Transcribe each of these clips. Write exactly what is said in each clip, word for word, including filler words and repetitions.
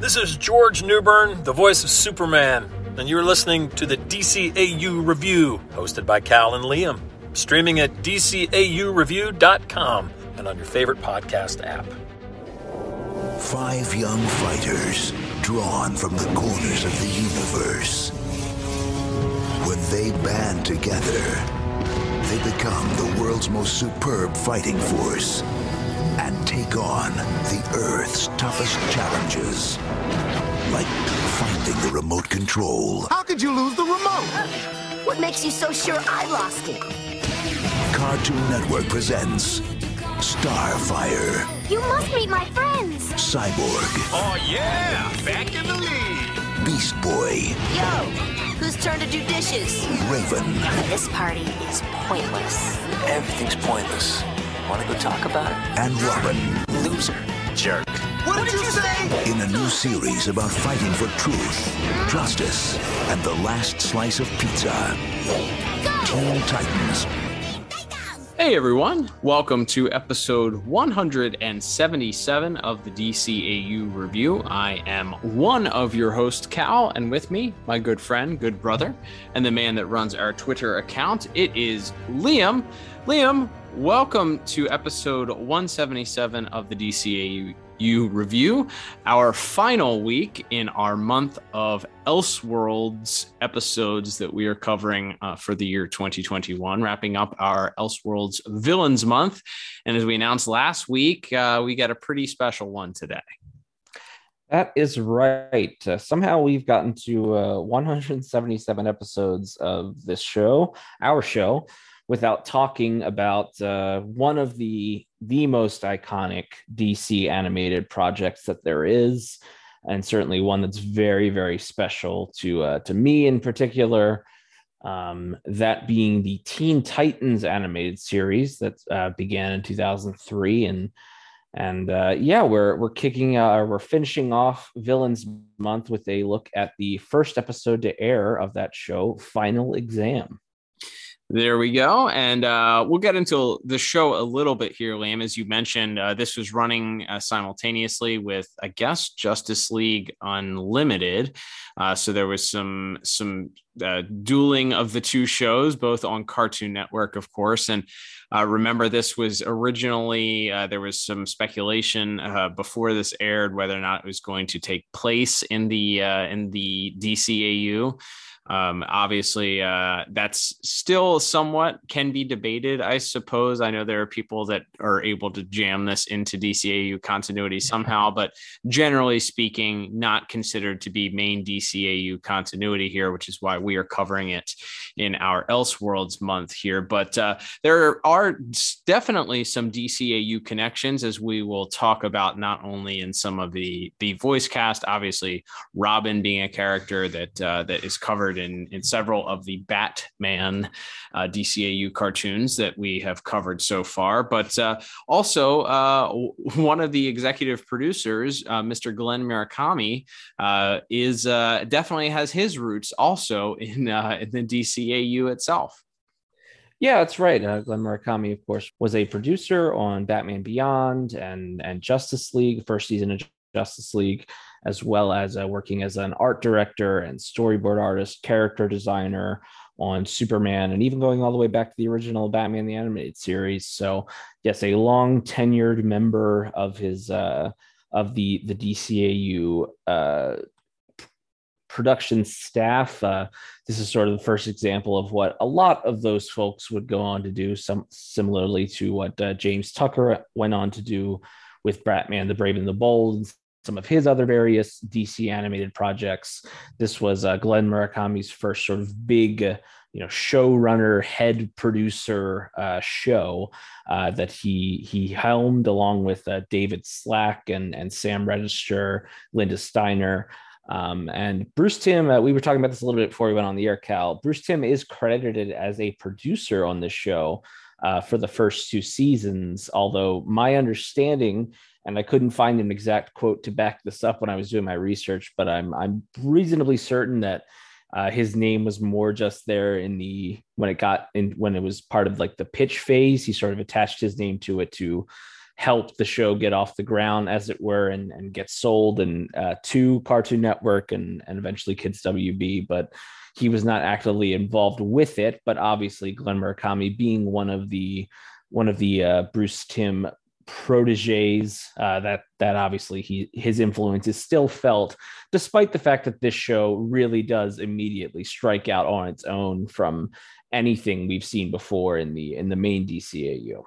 This is George Newbern, the voice of Superman, and you're listening to the D C A U Review, hosted by Cal and Liam, streaming at D C A U review dot com and on your favorite podcast app. Five young fighters drawn from the corners of the universe. When they band together, they become the world's most superb fighting force and take on the Earth's toughest challenges, like finding the remote control. How could you lose the remote? What makes you so sure I lost it? Cartoon Network presents Starfire. You must meet my friends. Cyborg. Oh yeah, back in the lead. Beast Boy. Yo. Whose turn to do dishes? Raven. This party is pointless. Everything's pointless. Want to go talk about it? And Robin. Loser. Jerk. What, what did you say? In a new series about fighting for truth, justice, and the last slice of pizza. Go! Teen Titans. Hey everyone, welcome to episode one hundred seventy-seven of the D C A U Review. I am one of your hosts, Cal, and with me, my good friend, good brother, and the man that runs our Twitter account, it is Liam. Liam, welcome to episode one seventy-seven of the D C A U Review, our final week in our month of Elseworlds episodes that we are covering uh, for the year twenty twenty-one, wrapping up our Elseworlds Villains Month. And as we announced last week, uh, we got a pretty special one today. That is right. Uh, somehow we've gotten to uh, one hundred seventy-seven episodes of this show, our show, without talking about uh, one of the the most iconic D C animated projects that there is, and certainly one that's very, very special to uh, to me in particular, um, that being the Teen Titans animated series that uh, began in two thousand three. And and uh, yeah, we're we're kicking uh, we're finishing off Villains Month with a look at the first episode to air of that show, Final Exam. There we go. And uh, we'll get into the show a little bit here, Liam. As you mentioned, uh, this was running uh, simultaneously with, I guess, Justice League Unlimited. Uh, so there was some some uh, dueling of the two shows, both on Cartoon Network, of course. And uh, remember, this was originally, uh, there was some speculation uh, before this aired whether or not it was going to take place in the uh, in the D C A U. Um, obviously, uh, that's still somewhat can be debated, I suppose. I know there are people that are able to jam this into D C A U continuity somehow, but generally speaking, not considered to be main D C A U continuity here, which is why we are covering it in our Elseworlds month here. But uh, there are definitely some D C A U connections, as we will talk about, not only in some of the, the voice cast, obviously Robin being a character that uh, that is covered In, in several of the Batman uh, D C A U cartoons that we have covered so far. But uh, also uh, one of the executive producers, uh, Mister Glenn Murakami, uh, is uh, definitely has his roots also in, uh, in the D C A U itself. Yeah, that's right. Uh, Glenn Murakami, of course, was a producer on Batman Beyond and, and Justice League, first season of Justice League, as well as uh, working as an art director and storyboard artist, character designer on Superman, and even going all the way back to the original Batman the Animated Series. So, yes, a long tenured member of his uh, of the the D C A U uh, production staff. Uh, this is sort of the first example of what a lot of those folks would go on to do. Some similarly to what uh, James Tucker went on to do with Batman: The Brave and the Bold, some of his other various D C animated projects. This was uh, Glenn Murakami's first sort of big, uh, you know, showrunner, head producer uh, show uh, that he he helmed along with uh, David Slack and and Sam Register, Linda Steiner. Um, and Bruce Timm, uh, we were talking about this a little bit before we went on the air, Cal. Bruce Timm is credited as a producer on this show uh, for the first two seasons, although my understanding, and I couldn't find an exact quote to back this up when I was doing my research, but I'm I'm reasonably certain that uh, his name was more just there in the, when it got in, when it was part of like the pitch phase, he sort of attached his name to it to help the show get off the ground, as it were, and, and get sold and uh, to Cartoon Network and, and eventually Kids W B. But he was not actively involved with it. But obviously, Glenn Murakami being one of the one of the uh, Bruce Timm proteges, uh, that that obviously he his influence is still felt, despite the fact that this show really does immediately strike out on its own from anything we've seen before in the in the main D C A U.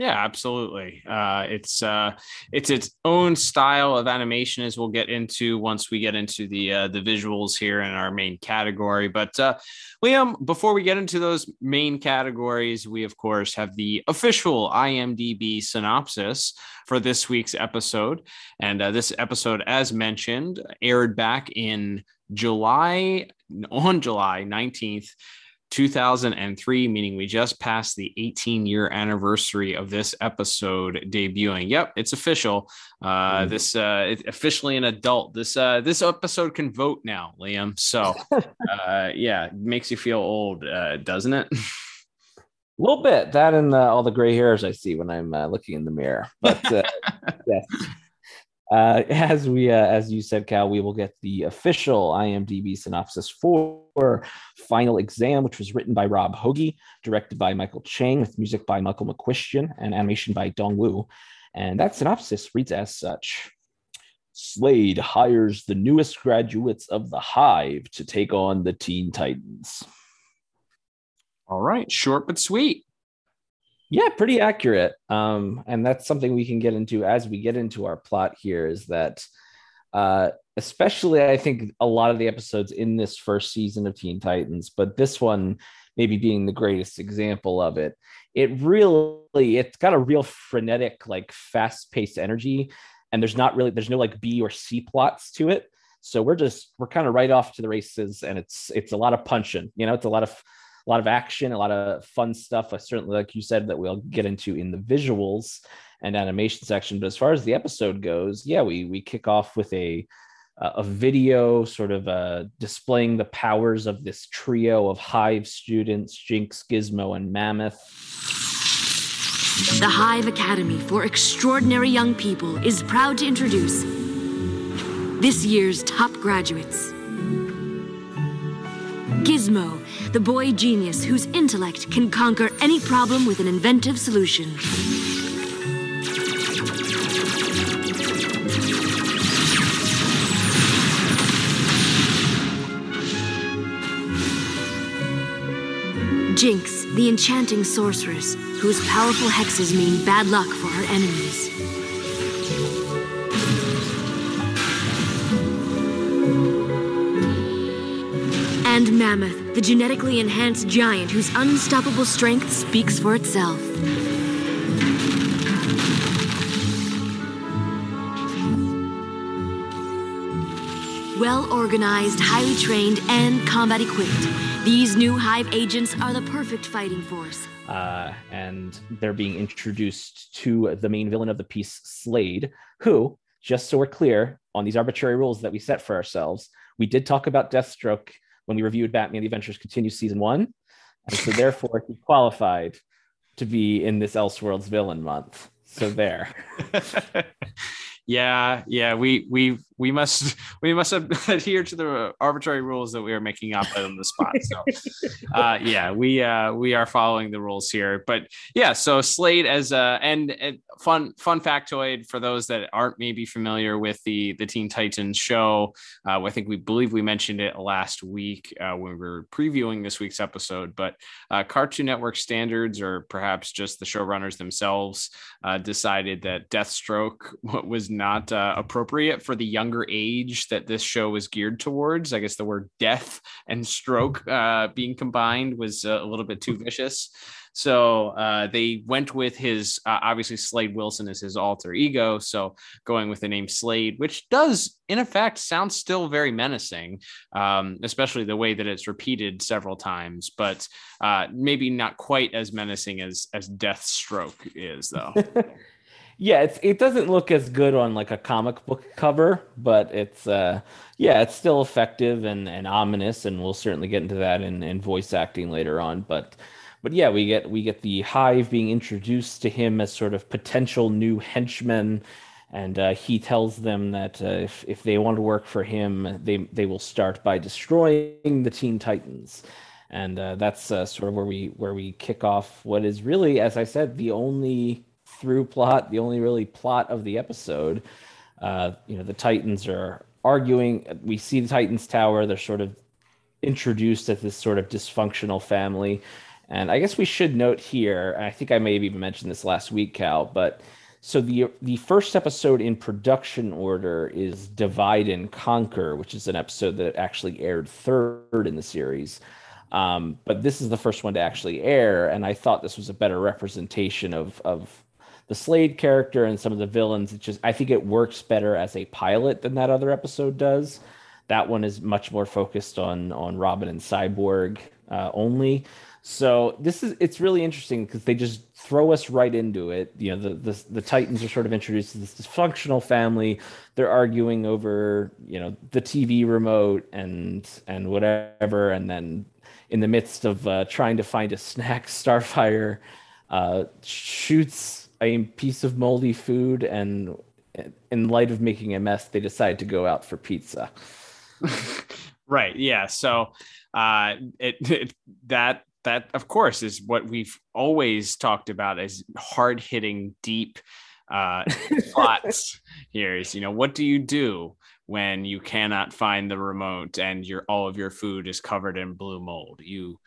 Yeah, absolutely. Uh, it's uh, it's its own style of animation, as we'll get into once we get into the uh, the visuals here in our main category. But uh, Liam, before we get into those main categories, we of course have the official I M D B synopsis for this week's episode. And uh, this episode, as mentioned, aired back in July on July nineteenth. two thousand three, meaning we just passed the eighteen year anniversary of this episode debuting. Yep, it's official. Uh, mm-hmm. This uh, it's officially an adult. This uh, this episode can vote now, Liam. So, uh, yeah, makes you feel old, uh, doesn't it? A little bit. That and uh, all the gray hairs I see when I'm uh, looking in the mirror. But uh, yes. Uh, as we, uh, as you said, Cal, we will get the official I M D B synopsis for Final Exam, which was written by Rob Hoge, directed by Michael Chang, with music by Michael McQuistion and animation by Dong Wu. And that synopsis reads as such. Slade hires the newest graduates of the Hive to take on the Teen Titans. All right. Short but sweet. Yeah, pretty accurate. Um, and that's something we can get into as we get into our plot here, is that uh, especially I think a lot of the episodes in this first season of Teen Titans, but this one maybe being the greatest example of it, it really, it's got a real frenetic, like fast paced energy. And there's not really, there's no like B or C plots to it. So we're just, we're kind of right off to the races, and it's, it's a lot of punching, you know, it's a lot of A lot of action, a lot of fun stuff. I certainly, like you said, that we'll get into in the visuals and animation section. But as far as the episode goes, yeah, we we kick off with a a video sort of uh, displaying the powers of this trio of Hive students, Jinx, Gizmo, and Mammoth. The Hive Academy for Extraordinary Young People is proud to introduce this year's top graduates. Gizmo, the boy genius whose intellect can conquer any problem with an inventive solution. Jinx, the enchanting sorceress, whose powerful hexes mean bad luck for her enemies. And Mammoth, the genetically enhanced giant whose unstoppable strength speaks for itself. Well-organized, highly trained, and combat-equipped, these new Hive agents are the perfect fighting force. Uh, and they're being introduced to the main villain of the piece, Slade, who, just so we're clear on these arbitrary rules that we set for ourselves, we did talk about Deathstroke when we reviewed Batman: The Adventures Continue season one. And so therefore he qualified to be in this Elseworlds villain month. So there. yeah. Yeah. We, we've, we must we must adhere to the arbitrary rules that we are making up on the spot. So uh, yeah, we uh, we are following the rules here. But yeah, so Slade as a and, and fun fun factoid for those that aren't maybe familiar with the the Teen Titans show. Uh, I think we believe we mentioned it last week uh, when we were previewing this week's episode. But uh, Cartoon Network standards, or perhaps just the showrunners themselves, uh, decided that Deathstroke was not uh, appropriate for the younger age that this show was geared towards. I guess the word death and stroke uh, being combined was a little bit too vicious. So uh, they went with his, uh, obviously Slade Wilson is his alter ego. So going with the name Slade, which does in effect sound still very menacing, um, especially the way that it's repeated several times, but uh, maybe not quite as menacing as, as Deathstroke is though. Yeah, it's, it doesn't look as good on like a comic book cover, but it's, uh, yeah, it's still effective and, and ominous. And we'll certainly get into that in, in voice acting later on. But but yeah, we get we get the Hive being introduced to him as sort of potential new henchmen. And uh, he tells them that uh, if, if they want to work for him, they, they will start by destroying the Teen Titans. And uh, that's uh, sort of where we where we kick off what is really, as I said, the only... through plot, the only really plot of the episode. Uh, you know, the Titans are arguing. We see the Titans Tower. They're sort of introduced as this sort of dysfunctional family. And I guess we should note here, and I think I may have even mentioned this last week, Cal, but so the the first episode in production order is Divide and Conquer, which is an episode that actually aired third in the series. Um, but this is the first one to actually air. And I thought this was a better representation of of the Slade character and some of the villains. It just, I think it works better as a pilot than that other episode does. That one is much more focused on, on Robin and Cyborg uh, only. So this is, it's really interesting because they just throw us right into it. You know, the, the, the Titans are sort of introduced as this dysfunctional family. They're arguing over, you know, the T V remote and, and whatever. And then in the midst of uh, trying to find a snack, Starfire uh, shoots a piece of moldy food, and in light of making a mess, they decide to go out for pizza. Right. Yeah. So uh, it, it that that of course is what we've always talked about as hard hitting, deep uh, plots. Here is, you know, what do you do when you cannot find the remote and your all of your food is covered in blue mold? You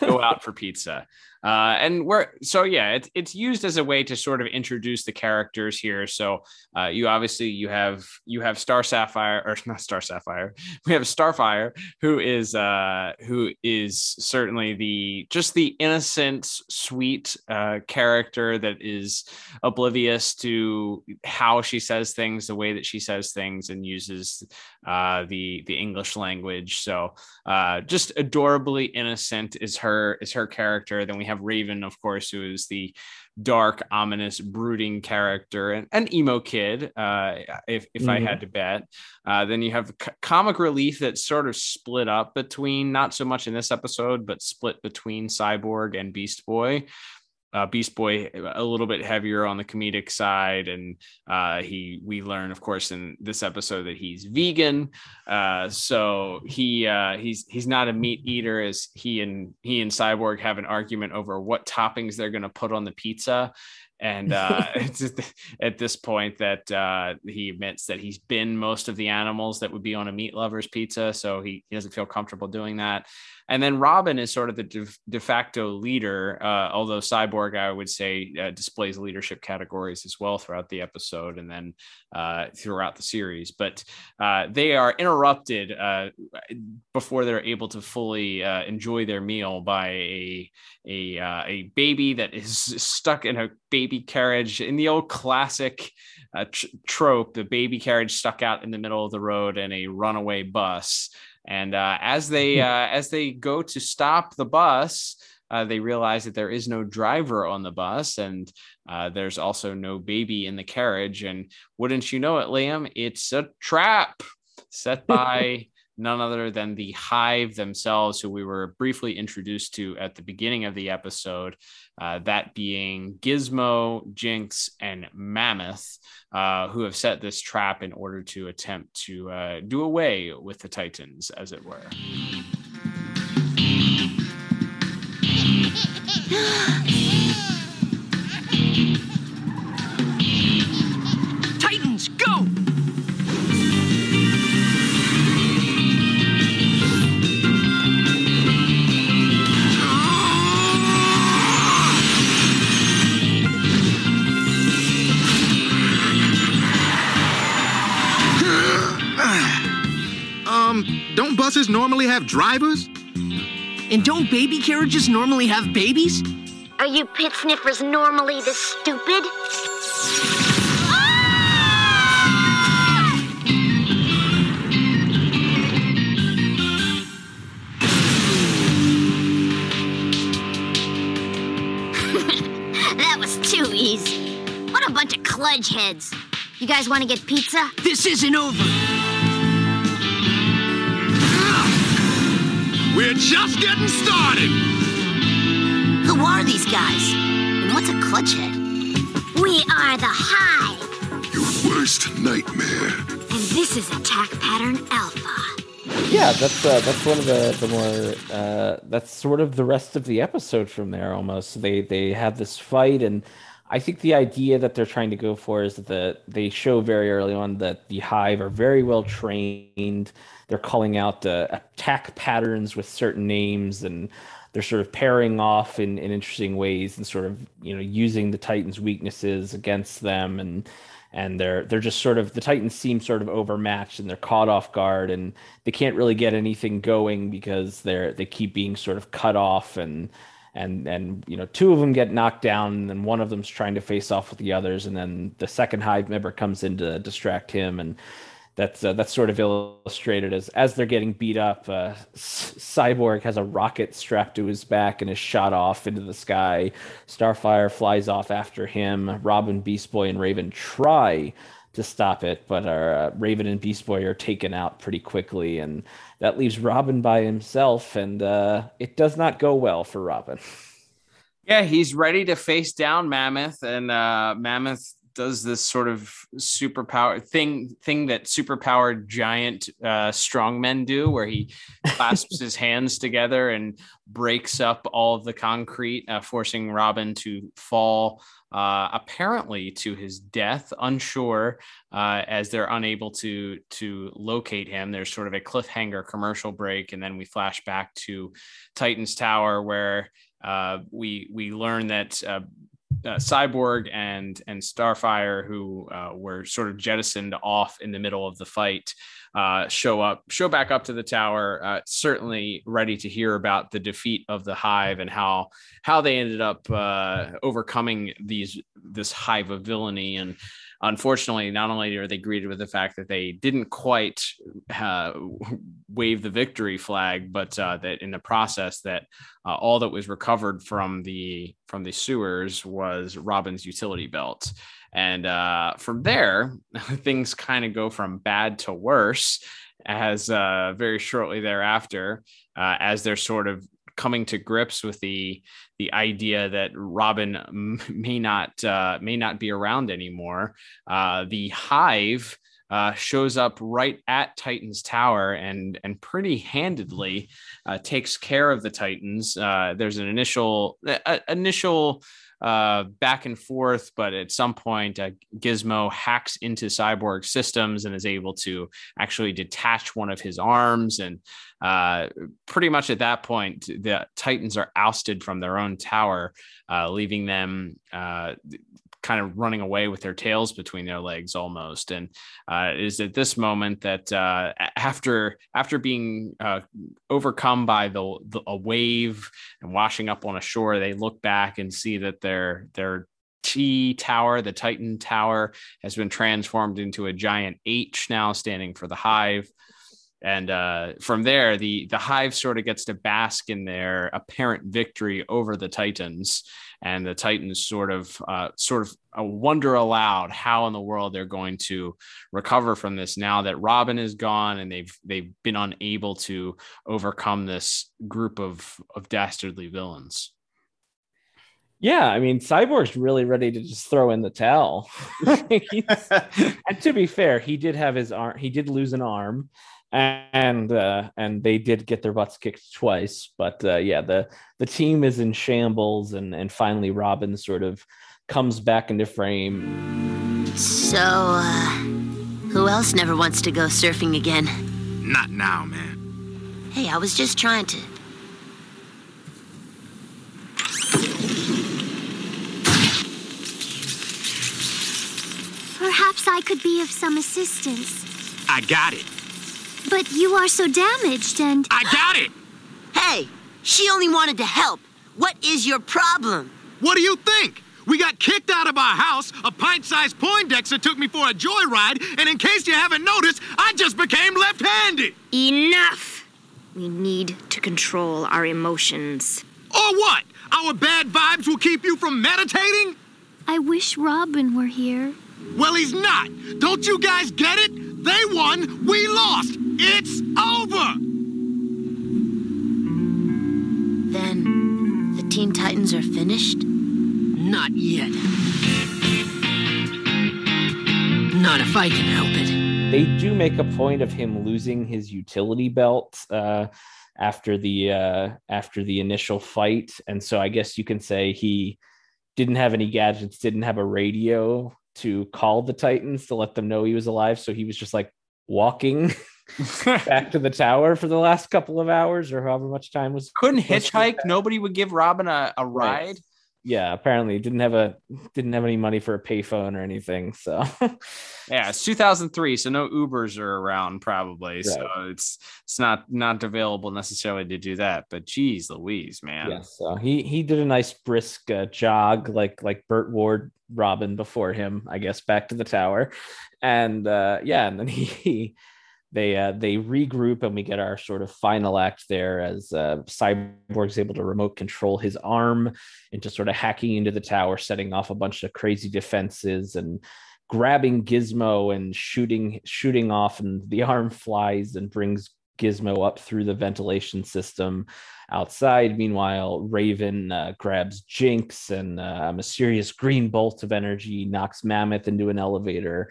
go out for pizza. Uh, and we're so yeah, it's it's used as a way to sort of introduce the characters here. So uh, you obviously you have you have Star Sapphire or not Star Sapphire. We have Starfire, who is uh, who is certainly the just the innocent, sweet uh, character that is oblivious to how she says things, the way that she says things, and uses uh, the the English language. So uh, just adorably innocent is her is her character. Then we have Raven, of course, who is the dark, ominous, brooding character and an emo kid, uh, if, if mm-hmm. I had to bet. Uh, then you have c- comic relief that's sort of split up between, not so much in this episode, but split between Cyborg and Beast Boy. Uh, Beast Boy a little bit heavier on the comedic side, and uh, he we learn, of course, in this episode that he's vegan, uh, so he uh, he's he's not a meat eater. As he and he and Cyborg have an argument over what toppings they're going to put on the pizza, and uh, it's at this point that uh, he admits that he's been most of the animals that would be on a meat lover's pizza, so he, he doesn't feel comfortable doing that. And then Robin is sort of the de, de facto leader, uh, although Cyborg, I would say, uh, displays leadership categories as well throughout the episode and then uh, throughout the series. But uh, they are interrupted uh, before they're able to fully uh, enjoy their meal by a a, uh, a baby that is stuck in a baby carriage in the old classic uh, tr- trope, the baby carriage stuck out in the middle of the road and a runaway bus. And uh, as they uh, as they go to stop the bus, uh, they realize that there is no driver on the bus, and uh, there's also no baby in the carriage. And wouldn't you know it, Liam? It's a trap set by none other than the Hive themselves, who we were briefly introduced to at the beginning of the episode, uh, that being Gizmo, Jinx, and Mammoth, uh, who have set this trap in order to attempt to uh, do away with the Titans, as it were. Titans, go! Um, don't buses normally have drivers? And don't baby carriages normally have babies? Are you pit sniffers normally this stupid? That was too easy. What a bunch of kludge heads. You guys want to get pizza? This isn't over. We're just getting started. Who are these guys? And what's a clutch head? We are the Hive. Your worst nightmare. And this is Attack Pattern Alpha. Yeah, that's uh, that's one of the, the more uh, that's sort of the rest of the episode from there almost. They they have this fight, and I think the idea that they're trying to go for is that they show very early on that the Hive are very well trained. They're calling out uh, attack patterns with certain names, and they're sort of pairing off in, in interesting ways, and sort of, you know, using the Titans' weaknesses against them, and and they're they're just sort of, the Titans seem sort of overmatched, and they're caught off guard, and they can't really get anything going because they're they keep being sort of cut off, and. And, and you know, two of them get knocked down, and then one of them's trying to face off with the others, and then the second Hive member comes in to distract him, and that's uh, that's sort of illustrated as as they're getting beat up. Uh, Cyborg has a rocket strapped to his back and is shot off into the sky. Starfire flies off after him. Robin, Beast Boy, and Raven try to stop it, but our uh, Raven and Beast Boy are taken out pretty quickly, and that leaves Robin by himself, and uh, it does not go well for Robin. Yeah, he's ready to face down Mammoth, and uh, Mammoth does this sort of superpower thing thing that superpowered giant uh, strongmen do, where he clasps his hands together and breaks up all of the concrete, uh, forcing Robin to fall. Uh, apparently to his death, unsure, uh, as they're unable to to locate him. There's sort of a cliffhanger commercial break, and then we flash back to Titan's Tower, where uh, we we learn that uh, uh, Cyborg and and Starfire, who uh, were sort of jettisoned off in the middle of the fight, uh, show up, show back up to the tower, uh, certainly ready to hear about the defeat of the Hive and how, how they ended up, uh, overcoming these, this hive of villainy. And unfortunately, not only are they greeted with the fact that they didn't quite, uh, wave the victory flag, but, uh, that in the process that, uh, all that was recovered from the, from the sewers was Robin's utility belt. And uh, from there, things kind of go from bad to worse, as uh, very shortly thereafter, uh, as they're sort of coming to grips with the the idea that Robin may not uh, may not be around anymore. Uh, the Hive uh, shows up right at Titan's Tower and and pretty handedly uh, takes care of the Titans. Uh, there's an initial uh, initial. Uh, back and forth, but at some point, uh, Gizmo hacks into Cyborg systems and is able to actually detach one of his arms. And uh, pretty much at that point, the Titans are ousted from their own tower, uh, leaving them uh, kind of running away with their tails between their legs almost. And uh, it is at this moment that uh, after after being uh, overcome by the, the a wave and washing up on a shore, they look back and see that they're Their, their T tower, the Titan Tower, has been transformed into a giant H now, standing for the Hive. And uh, from there, the, the Hive sort of gets to bask in their apparent victory over the Titans. And the Titans sort of uh, sort of I wonder aloud how in the world they're going to recover from this now that Robin is gone and they've they've been unable to overcome this group of of dastardly villains. Yeah, I mean, Cyborg's really ready to just throw in the towel. And to be fair, he did have his arm. He did lose an arm, and uh, and they did get their butts kicked twice. But uh, yeah, the the team is in shambles, and and finally, Robin sort of comes back into frame. So, uh, who else never wants to go surfing again? Not now, man. Hey, I was just trying to. Perhaps I could be of some assistance. I got it. But you are so damaged and... I got it! Hey, she only wanted to help. What is your problem? What do you think? We got kicked out of our house, a pint-sized Poindexter took me for a joyride, and in case you haven't noticed, I just became left-handed! Enough! We need to control our emotions. Or what? Our bad vibes will keep you from meditating? I wish Robin were here. Well, he's not. Don't you guys get it? They won, we lost. It's over. Then the Teen Titans are finished? Not yet. Not if I can help it. They do make a point of him losing his utility belt uh, after the uh, after the initial fight, and so I guess you can say he didn't have any gadgets, didn't have a radio to call the Titans to let them know he was alive. So he was just like walking back to the tower for the last couple of hours or however much time was. Couldn't hitchhike. Nobody would give Robin a, a ride. Right. Yeah. Apparently didn't have a, didn't have any money for a payphone or anything. So yeah, it's two thousand three. So no Ubers are around probably. Right. So it's, it's not, not available necessarily to do that, but geez, Louise, man. Yeah, so he, he did a nice brisk uh, jog, like, like Burt Ward Robin before him, I guess, back to the tower. And uh yeah, and then he, he they uh they regroup and we get our sort of final act there as uh Cyborg's able to remote control his arm into sort of hacking into the tower, setting off a bunch of crazy defenses and grabbing Gizmo and shooting shooting off, and the arm flies and brings Gizmo up through the ventilation system outside. Meanwhile, Raven uh, grabs Jinx and uh, a mysterious green bolt of energy knocks Mammoth into an elevator.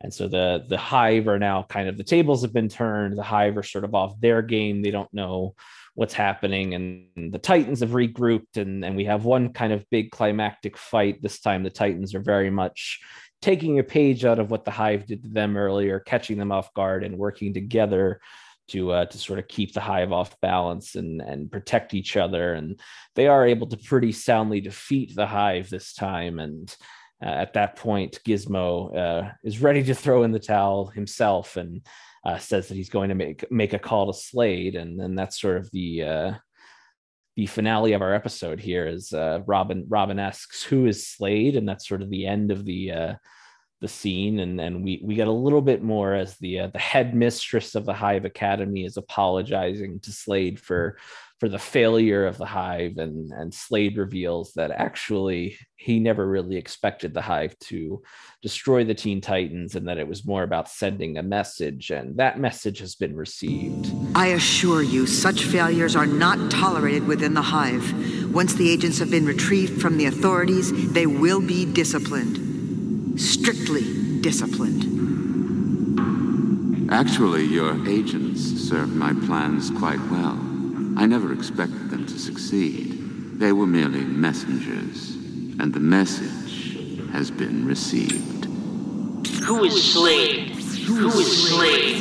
And so the the Hive are now kind of, the tables have been turned. The Hive are sort of off their game. They don't know what's happening. And the Titans have regrouped, and, and we have one kind of big climactic fight. This time the Titans are very much taking a page out of what the Hive did to them earlier, catching them off guard and working together to uh, to sort of keep the Hive off balance and, and protect each other. And they are able to pretty soundly defeat the Hive this time. And uh, at that point, Gizmo uh, is ready to throw in the towel himself and uh, says that he's going to make make a call to Slade. And then that's sort of the uh, the finale of our episode here is uh, Robin Robin asks, who is Slade? And that's sort of the end of the uh, the scene, and and we we get a little bit more as the uh, the headmistress of the Hive Academy is apologizing to Slade for for the failure of the Hive, and and Slade reveals that actually he never really expected the Hive to destroy the Teen Titans, and that it was more about sending a message, and that message has been received. I assure you, such failures are not tolerated within the Hive. Once the agents have been retrieved from the authorities, they will be disciplined. Strictly disciplined. Actually, your agents served my plans quite well. I never expected them to succeed. They were merely messengers, and the message has been received. Who is Slade? Who is Slade?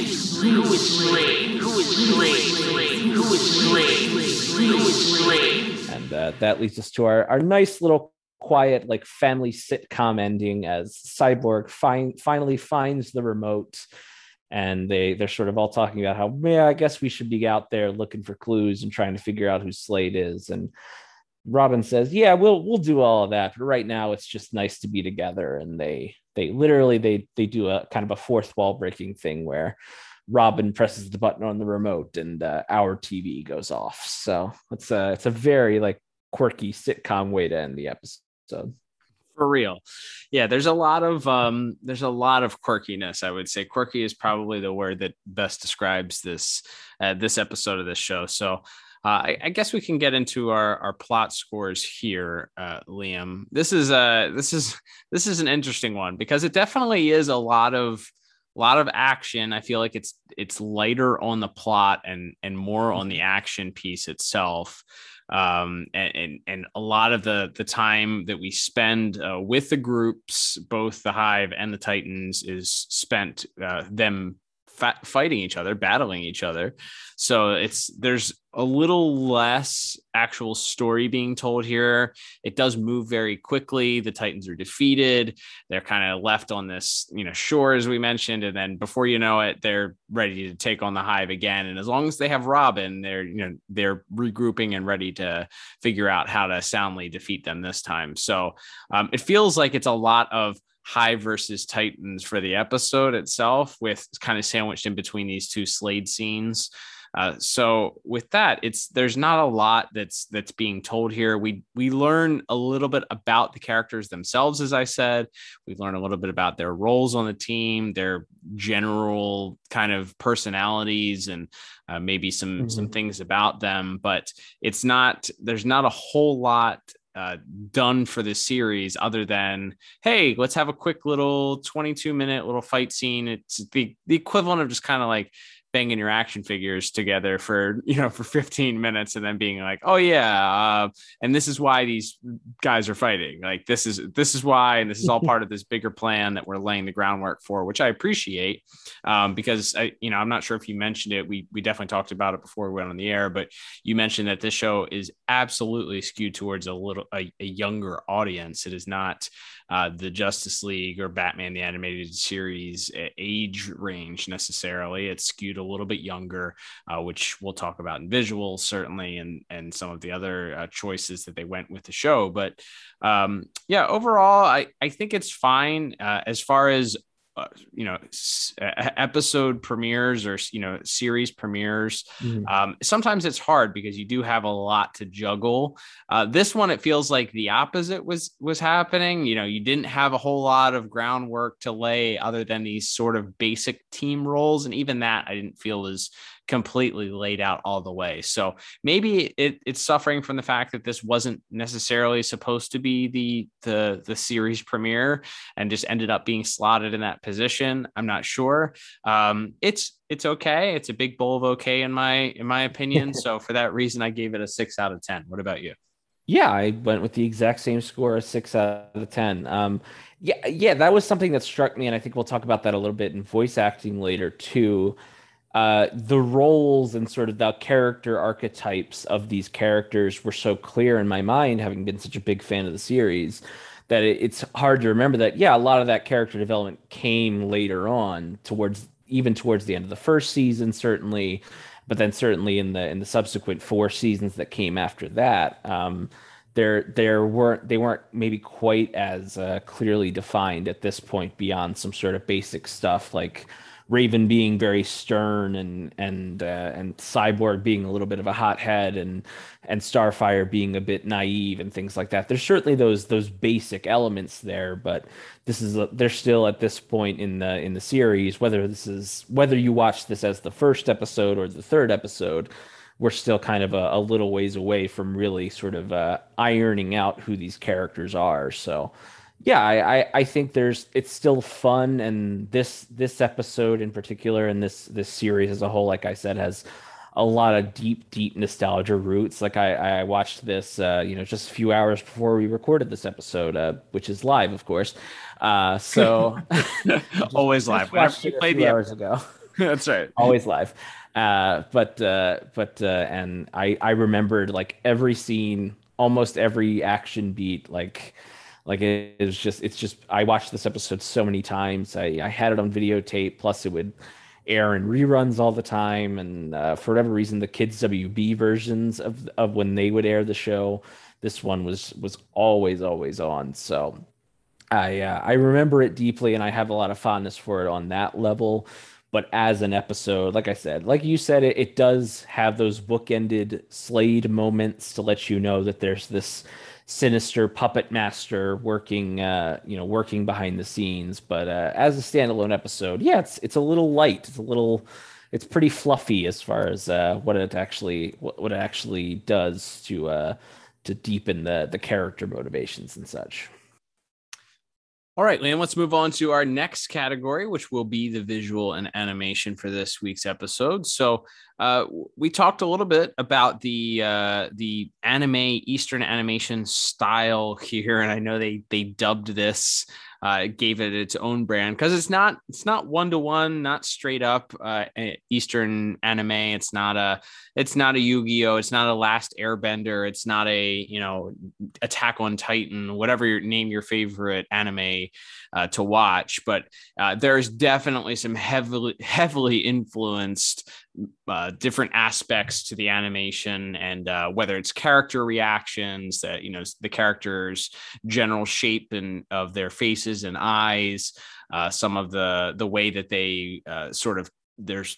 Who is Slade? Who is Slade? Who is Slade? Who is Slade? And uh, that leads us to our, our nice little quiet, like family sitcom ending as Cyborg find, finally finds the remote, and they they're sort of all talking about how, yeah, I guess we should be out there looking for clues and trying to figure out who Slade is. And Robin says, yeah, we'll we'll do all of that, but right now it's just nice to be together. And they they literally they they do a kind of a fourth wall breaking thing where Robin presses the button on the remote and uh, our T V goes off. So it's a it's a very like quirky sitcom way to end the episode. So For real. Yeah, there's a lot of um, there's a lot of quirkiness. I would say quirky is probably the word that best describes this uh, this episode of this show. So uh, I, I guess we can get into our, our plot scores here, uh, Liam. This is a this is this is an interesting one because it definitely is a lot of a lot of action. I feel like it's it's lighter on the plot and and more on the action piece itself. Um, and, and, and a lot of the, the time that we spend uh, with the groups, both the Hive and the Titans, is spent uh, them fa- fighting each other, battling each other. So it's there's a little less actual story being told here. It does move very quickly. The Titans are defeated. They're kind of left on this, you know, shore, as we mentioned. And then before you know it, they're ready to take on the Hive again. And as long as they have Robin, they're, you know, they're regrouping and ready to figure out how to soundly defeat them this time. So um, it feels like it's a lot of Hive versus Titans for the episode itself, with kind of sandwiched in between these two Slade scenes. Uh, so with that, it's there's not a lot that's that's being told here. We we learn a little bit about the characters themselves, as I said. We learn a little bit about their roles on the team, their general kind of personalities, and uh, maybe some mm-hmm. some things about them. But it's not there's not a whole lot uh, done for this series other than, hey, let's have a quick little twenty-two minute little fight scene. It's the the equivalent of just kind of like banging your action figures together for, you know, for fifteen minutes and then being like, oh yeah. Uh, and this is why these guys are fighting. Like this is, this is why, and this is all part of this bigger plan that we're laying the groundwork for, which I appreciate um, because I, you know, I'm not sure if you mentioned it. We, we definitely talked about it before we went on the air, but you mentioned that this show is absolutely skewed towards a little, a, a younger audience. It is not uh, the Justice League or Batman, the Animated Series age range necessarily. It's skewed a little bit younger, uh, which we'll talk about in visuals certainly, and and some of the other uh, choices that they went with the show. But um, yeah, overall, I, I think it's fine uh, as far as uh, you know s- episode premieres or you know series premieres. Mm-hmm. Um, sometimes it's hard because you do have a lot to juggle. Uh, this one, it feels like the opposite was was happening. You know, you didn't have a whole lot of groundwork to lay other than these sort of basic team roles, and even that I didn't feel was completely laid out all the way. So maybe it, it's suffering from the fact that this wasn't necessarily supposed to be the the the series premiere and just ended up being slotted in that position. I'm not sure. Um, it's it's okay. It's a big bowl of okay in my in my opinion. So for that reason, I gave it a six out of ten. What about you? Yeah, I went with the exact same score, a six out of ten. Um, yeah, yeah, that was something that struck me, and I think we'll talk about that a little bit in voice acting later too. Uh, the roles and sort of the character archetypes of these characters were so clear in my mind, having been such a big fan of the series, that it, it's hard to remember that, yeah, a lot of that character development came later on, towards even towards the end of the first season, certainly, but then certainly in the in the subsequent four seasons that came after that, um, there there weren't they weren't maybe quite as uh, clearly defined at this point beyond some sort of basic stuff like Raven being very stern and and uh, and Cyborg being a little bit of a hothead and and Starfire being a bit naive and things like that. There's certainly those those basic elements there, but this is a, they're still at this point in the in the series. Whether this is whether you watch this as the first episode or the third episode, we're still kind of a, a little ways away from really sort of uh, ironing out who these characters are. So. Yeah, I, I, I think there's it's still fun, and this this episode in particular, and this this series as a whole, like I said, has a lot of deep deep nostalgia roots. Like I, I watched this, uh, you know, just a few hours before we recorded this episode, uh, which is live, of course. Uh, so just, always live. We played the hours ago. That's right. Always live. Uh, but uh, but uh, and I I remembered like every scene, almost every action beat, like. Like it, it was just, it's just, I watched this episode so many times. I, I had it on videotape, plus it would air in reruns all the time. And uh, for whatever reason, the Kids W B versions of, of when they would air the show, this one was, was always, always on. So I, uh, I remember it deeply, and I have a lot of fondness for it on that level. But as an episode, like I said, like you said, it, it does have those bookended Slade moments to let you know that there's this sinister puppet master working, uh, you know, working behind the scenes. But uh, as a standalone episode, yeah, it's it's a little light. It's a little, it's pretty fluffy as far as uh, what it actually what it actually does to uh, to deepen the the character motivations and such. All right, Liam, let's move on to our next category, which will be the visual and animation for this week's episode. So uh, we talked a little bit about the uh, the anime, Eastern animation style here, and I know they they dubbed this, uh, gave it its own brand, because it's not it's not one to one, not straight up uh, Eastern anime. It's not a it's not a Yu-Gi-Oh, it's not a Last Airbender, it's not a you know Attack on Titan, whatever your name your favorite anime. Uh, to watch, but uh, there's definitely some heavily heavily influenced uh, different aspects to the animation, and uh, whether it's character reactions, that you know the characters' general shape and of their faces and eyes, uh, some of the the way that they uh, sort of there's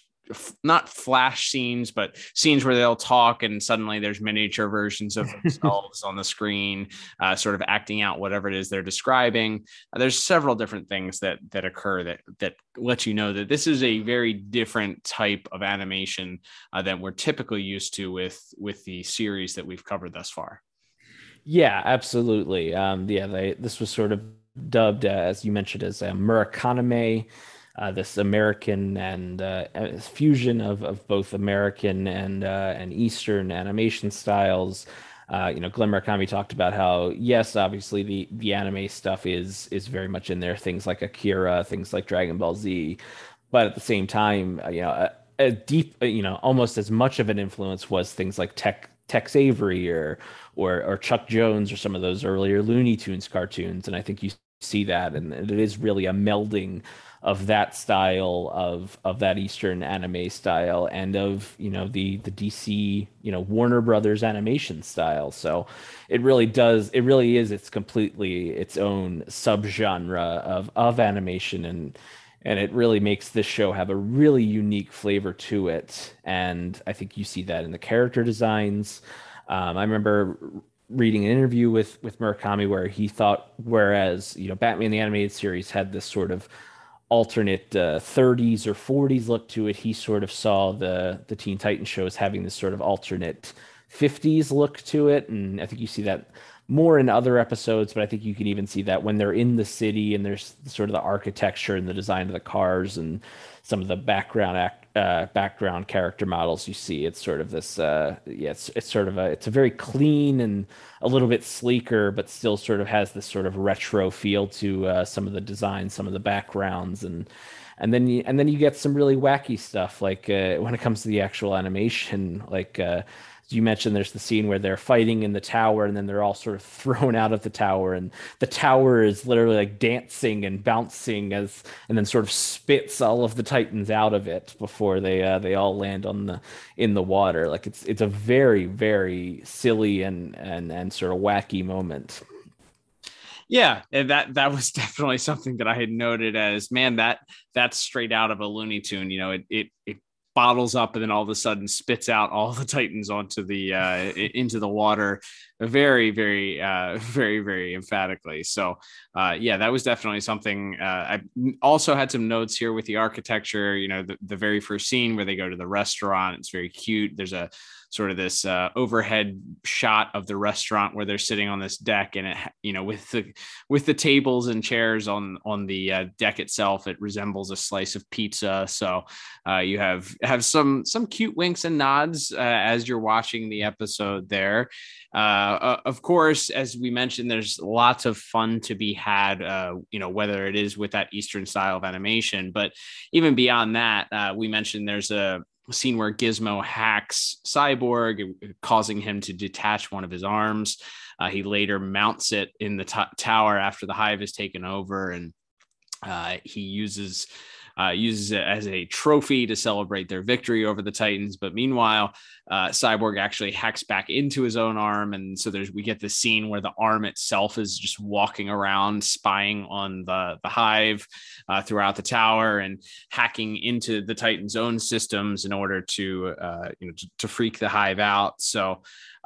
not flash scenes, but scenes where they'll talk and suddenly there's miniature versions of themselves on the screen, uh, sort of acting out whatever it is they're describing. Uh, there's several different things that that occur that that let you know that this is a very different type of animation uh, than we're typically used to with with the series that we've covered thus far. Yeah, absolutely. Um, yeah, they, this was sort of dubbed, uh, as you mentioned, as a Murakami. Uh, this American and uh, fusion of, of both American and uh, and Eastern animation styles. Uh, you know, Glenn Murakami talked about how, yes, obviously the the anime stuff is is very much in there. Things like Akira, things like Dragon Ball Z, but at the same time, you know, a, a deep, you know, almost as much of an influence was things like Tech. Tex Avery or, or or Chuck Jones or some of those earlier Looney Tunes cartoons, and I think you see that, and it is really a melding of that style of of that Eastern anime style and of you know the the D C you know Warner Brothers animation style. So it really does it really is it's completely its own subgenre of of animation, and and it really makes this show have a really unique flavor to it. And I think you see that in the character designs. Um, I remember reading an interview with with Murakami where he thought, whereas, you know, Batman the Animated Series had this sort of alternate uh, thirties or forties look to it, he sort of saw the, the Teen Titans show as having this sort of alternate fifties look to it. And I think you see that more in other episodes, but I think you can even see that when they're in the city and there's sort of the architecture and the design of the cars and some of the background act, uh, background character models. You see, it's sort of this, uh, yeah, it's, it's sort of a it's a very clean and a little bit sleeker, but still sort of has this sort of retro feel to uh, some of the designs, some of the backgrounds, and and then you, and then you get some really wacky stuff like uh, when it comes to the actual animation, like. Uh, You mentioned there's the scene where they're fighting in the tower and then they're all sort of thrown out of the tower, and the tower is literally like dancing and bouncing as and then sort of spits all of the Titans out of it before they uh, they all land on the in the water. Like it's it's a very, very silly and and and sort of wacky moment. Yeah, and that that was definitely something that I had noted as, man, that that's straight out of a Looney Tune. You know, it it it bottles up and then all of a sudden spits out all the Titans onto the uh into the water very very uh very very emphatically. So uh yeah, that was definitely something. uh I also had some notes here with the architecture. You know, the, the very first scene where they go to the restaurant, it's very cute. There's a sort of this uh, overhead shot of the restaurant where they're sitting on this deck, and it, you know, with the with the tables and chairs on on the uh, deck itself, it resembles a slice of pizza. So uh, you have have some some cute winks and nods uh, as you're watching the episode there. Uh, uh, of course, as we mentioned, there's lots of fun to be had, uh, you know, whether it is with that Eastern style of animation, but even beyond that, uh, we mentioned there's a scene where Gizmo hacks Cyborg, causing him to detach one of his arms. Uh, he later mounts it in the t- tower after the hive is taken over, and uh, he uses uh, uses it as a trophy to celebrate their victory over the Titans. But meanwhile, uh, Cyborg actually hacks back into his own arm, and so there's we get the scene where the arm itself is just walking around, spying on the the hive uh, throughout the tower and hacking into the Titans' own systems in order to uh, you know to, to freak the hive out. So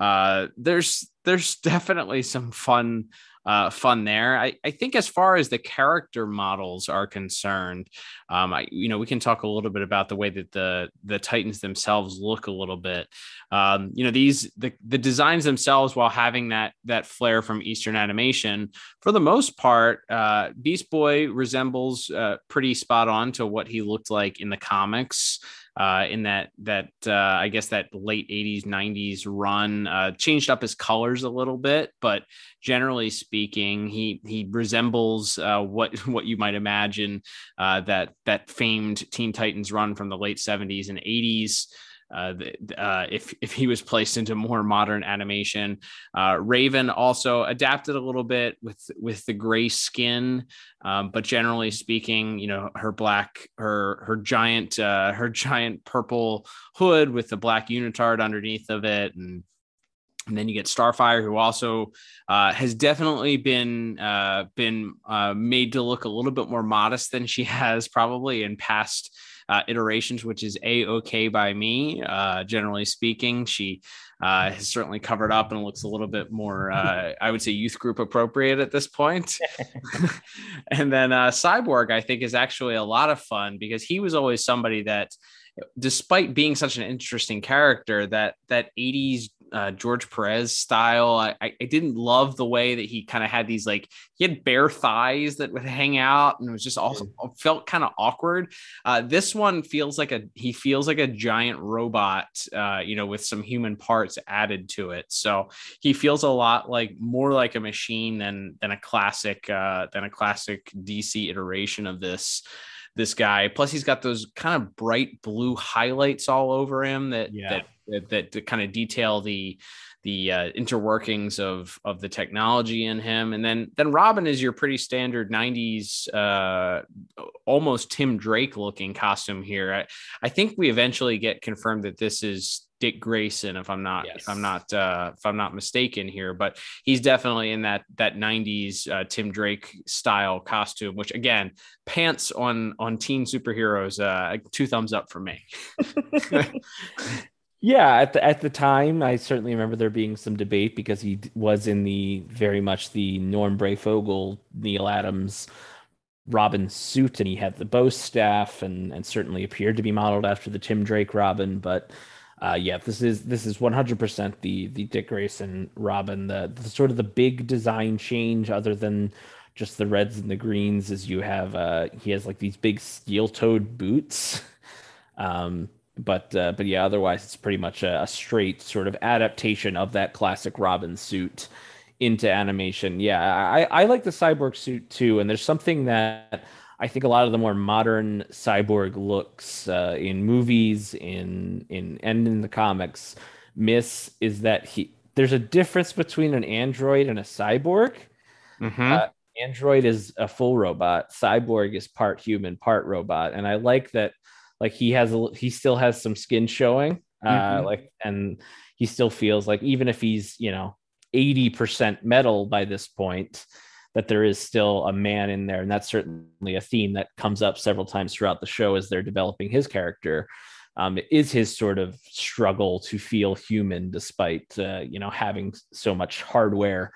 uh, there's there's definitely some fun uh, fun there. I, I think as far as the character models are concerned, um, I, you know, we can talk a little bit about the way that the, the Titans themselves look a little bit. Um, you know, these, the, the designs themselves, while having that, that flair from Eastern animation, for the most part, uh, Beast Boy resembles uh, pretty spot on to what he looked like in the comics. Uh, in that, that uh, I guess that late eighties, nineties run, uh, changed up his colors a little bit, but generally speaking, he he resembles uh, what what you might imagine uh, that that famed Teen Titans run from the late seventies and eighties. Uh, uh, if if he was placed into more modern animation. uh, Raven also adapted a little bit with with the gray skin, um, but generally speaking, you know, her black her her giant uh, her giant purple hood with the black unitard underneath of it, and and then you get Starfire, who also uh, has definitely been uh, been uh, made to look a little bit more modest than she has probably in past. Uh, iterations, which is a-okay by me. Uh, generally speaking, she uh, has certainly covered up and looks a little bit more, uh, I would say, youth group appropriate at this point. And then uh, Cyborg, I think, is actually a lot of fun because he was always somebody that, despite being such an interesting character, that that eighties uh, George Perez style, I, I didn't love the way that he kind of had these, like, he had bare thighs that would hang out, and it was just also felt kind of awkward. Uh, this one feels like a, he feels like a giant robot, uh, you know, with some human parts added to it. So he feels a lot like more like a machine than, than a classic, uh, than a classic D C iteration of this. This guy, plus he's got those kind of bright blue highlights all over him that yeah. that, that that kind of detail the the uh, interworkings of of the technology in him. And then then Robin is your pretty standard nineties, uh, almost Tim Drake looking costume here. I, I think we eventually get confirmed that this is Dick Grayson, if I'm not, yes. if I'm not, uh, if I'm not mistaken here, but he's definitely in that that nineties uh, Tim Drake style costume. Which again, pants on on teen superheroes, uh, two thumbs up for me. Yeah, at the at the time, I certainly remember there being some debate because he was in the very much the Norm Breyfogle, Neil Adams, Robin suit, and he had the bow staff, and and certainly appeared to be modeled after the Tim Drake Robin, but. Uh, yeah, this is this is one hundred percent the the Dick Grayson Robin. The, the sort of the big design change, other than just the reds and the greens, is you have uh, he has like these big steel-toed boots. Um, but uh, but yeah, otherwise it's pretty much a, a straight sort of adaptation of that classic Robin suit into animation. Yeah, I, I like the Cyborg suit too, and there's something that. I think a lot of the more modern Cyborg looks uh, in movies, in in and in the comics, miss is that he there's a difference between an android and a cyborg. Mm-hmm. Uh, android is a full robot. Cyborg is part human, part robot. And I like that, like he has a, he still has some skin showing, uh, mm-hmm. like and he still feels like even if he's you know eighty percent metal by this point. That there is still a man in there. And that's certainly a theme that comes up several times throughout the show as they're developing his character. Um, it is his sort of struggle to feel human despite, uh, you know, having so much hardware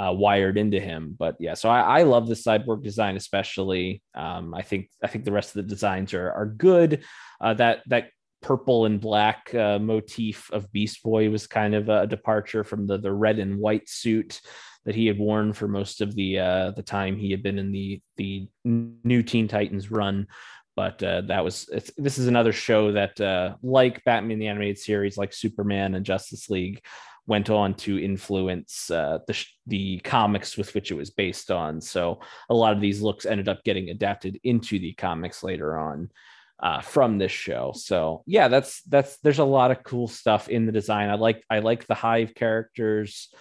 uh, wired into him. But yeah, so I, I love the Cyborg design, especially. Um, I think I think the rest of the designs are are good. Uh, that that purple and black uh, motif of Beast Boy was kind of a departure from the the red and white suit that he had worn for most of the uh, the time he had been in the the new Teen Titans run, but uh, that was it's, this is another show that uh, like Batman the Animated Series, like Superman and Justice League, went on to influence uh, the the comics with which it was based on. So a lot of these looks ended up getting adapted into the comics later on uh, from this show. So yeah, that's that's there's a lot of cool stuff in the design. I like I like the Hive characters.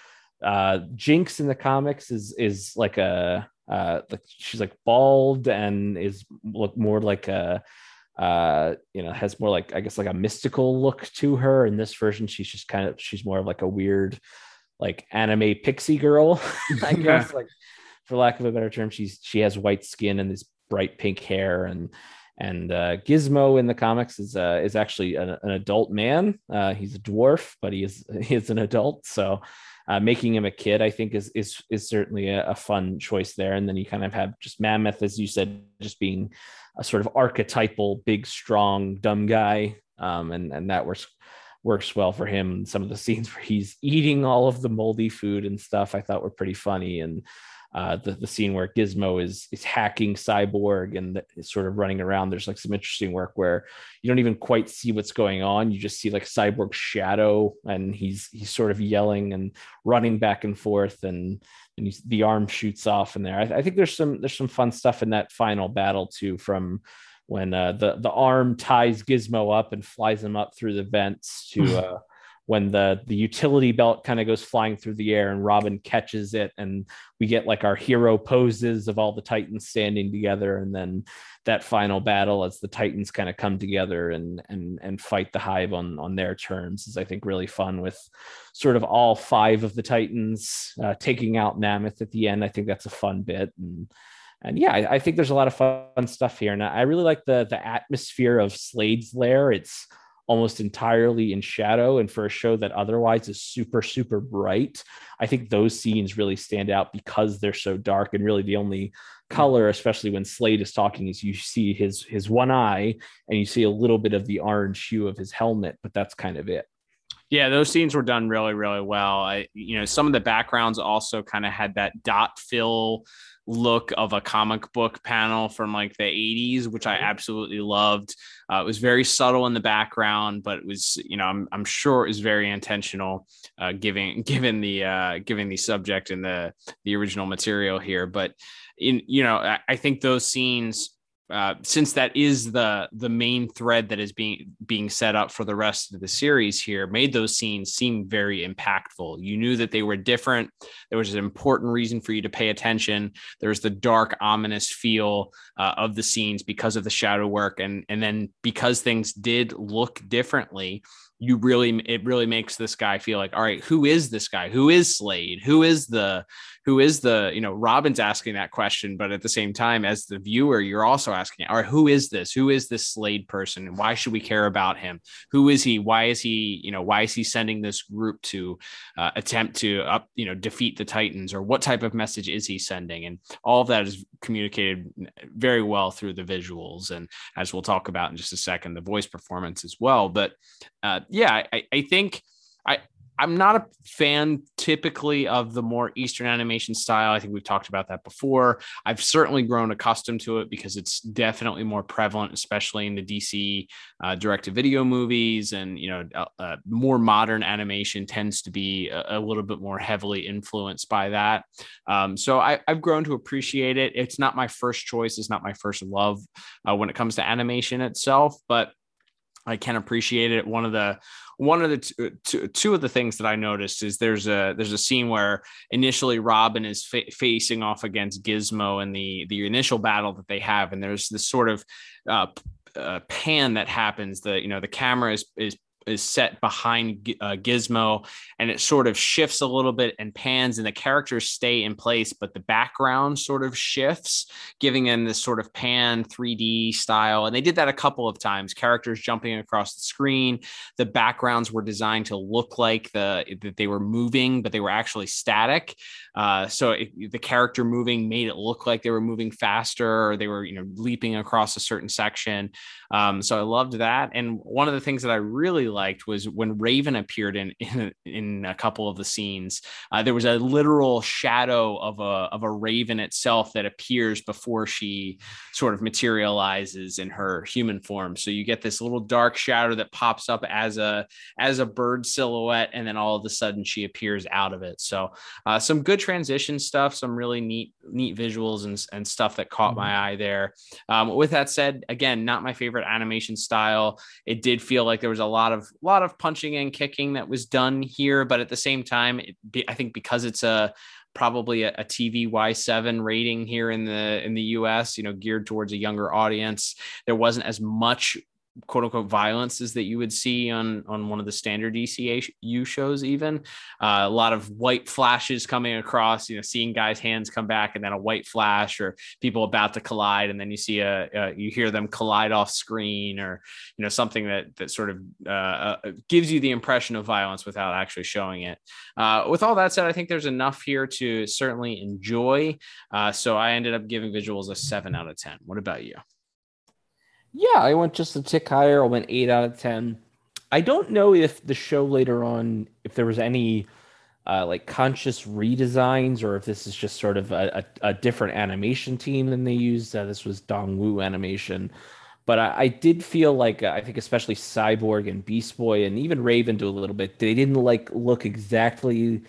uh Jinx in the comics is is like a uh like she's like bald and is look more like a uh you know has more like I guess like a mystical look to her. In this version she's just kind of she's more of like a weird like anime pixie girl. I guess yeah. Like for lack of a better term she's she has white skin and this bright pink hair and And uh, Gizmo in the comics is uh, is actually an, an adult man. Uh, he's a dwarf, but he is he is an adult. So uh, making him a kid, I think, is is is certainly a, a fun choice there. And then you kind of have just Mammoth, as you said, just being a sort of archetypal big, strong, dumb guy, um, and and that works works well for him. Some of the scenes where he's eating all of the moldy food and stuff, I thought were pretty funny. And Uh, the, the scene where Gizmo is is hacking Cyborg and is sort of running around. There's like some interesting work where you don't even quite see what's going on. You just see like Cyborg's shadow, and he's he's sort of yelling and running back and forth, and, and he's, the arm shoots off in there. I, I think there's some there's some fun stuff in that final battle too, from when uh, the the arm ties Gizmo up and flies him up through the vents to. Uh, when the, the utility belt kind of goes flying through the air and Robin catches it, and we get like our hero poses of all the Titans standing together. And then that final battle as the Titans kind of come together and, and, and fight the Hive on, on their terms is, I think, really fun, with sort of all five of the Titans uh, taking out Mammoth at the end. I think that's a fun bit. And, and yeah, I, I think there's a lot of fun stuff here. And I really like the, the atmosphere of Slade's Lair. It's almost entirely in shadow, and for a show that otherwise is super, super bright, I think those scenes really stand out because they're so dark. And really the only color, especially when Slade is talking, is you see his his one eye and you see a little bit of the orange hue of his helmet, but that's kind of it. Yeah, those scenes were done really, really well. I, you know, some of the backgrounds also kind of had that dot fill look of a comic book panel from like the eighties, which I absolutely loved. Uh, it was very subtle in the background, but it was, you know, I'm I'm sure it was very intentional, uh, giving given the uh, given the subject and the the original material here. But in you know, I, I think those scenes. Uh, since that is the the main thread that is being being set up for the rest of the series here, made those scenes seem very impactful. You knew that they were different. There was an important reason for you to pay attention. There was the dark, ominous feel uh, of the scenes because of the shadow work, and and then because things did look differently. You really, it really makes this guy feel like, all right, who is this guy? Who is Slade? Who is the, who is the, you know, Robin's asking that question, but at the same time, as the viewer, you're also asking, all right, who is this? Who is this Slade person? Why should we care about him? Who is he? Why is he, you know, why is he sending this group to uh, attempt to up, you know, defeat the Titans, or what type of message is he sending? And all of that is communicated very well through the visuals. And as we'll talk about in just a second, the voice performance as well. But uh, Yeah, I, I think I, I'm not a fan typically of the more Eastern animation style. I think we've talked about that before. I've certainly grown accustomed to it because it's definitely more prevalent, especially in the D C uh, direct-to-video movies. And, you know, uh, uh, more modern animation tends to be a, a little bit more heavily influenced by that. Um, so I, I've grown to appreciate it. It's not my first choice. It's not my first love uh, when it comes to animation itself, but I can appreciate it. One of the one of the t- t- two of the things that I noticed is there's a there's a scene where initially Robin is fa- facing off against Gizmo in the the initial battle that they have, and there's this sort of uh, uh, pan that happens. The you know the camera is is. is set behind uh, Gizmo, and it sort of shifts a little bit and pans, and the characters stay in place, but the background sort of shifts, giving them this sort of pan three D style. And they did that a couple of times, characters jumping across the screen. The backgrounds were designed to look like the that they were moving, but they were actually static. Uh, so it, the character moving made it look like they were moving faster, or they were, you know, leaping across a certain section. Um, so I loved that. And one of the things that I really liked was when Raven appeared in in, in a couple of the scenes. Uh, there was a literal shadow of a of a Raven itself that appears before she sort of materializes in her human form. So you get this little dark shadow that pops up as a as a bird silhouette, and then all of a sudden she appears out of it. So uh, some good transition stuff, some really neat neat visuals and and stuff that caught my eye there. Um, with that said, again, not my favorite animation style. It did feel like there was a lot of a lot of punching and kicking that was done here, but at the same time, it be, I think because it's a probably a, a T V Y seven rating here in the in the U S, you know, geared towards a younger audience, there wasn't as much quote unquote violences that you would see on, on one of the standard D C A U shows, even uh, a lot of white flashes coming across, you know, seeing guys' hands come back and then a white flash, or people about to collide. And then you see a, uh, you hear them collide off screen, or, you know, something that, that sort of uh, gives you the impression of violence without actually showing it. Uh, with all that said, I think there's enough here to certainly enjoy. Uh, so I ended up giving visuals a seven out of ten. What about you? Yeah, I went just a tick higher. I went eight out of ten. I don't know if the show later on, if there was any uh, like conscious redesigns, or if this is just sort of a, a, a different animation team than they used. Uh, this was Dongwu Animation. But I, I did feel like, uh, I think especially Cyborg and Beast Boy and even Raven do a little bit, they didn't like look exactly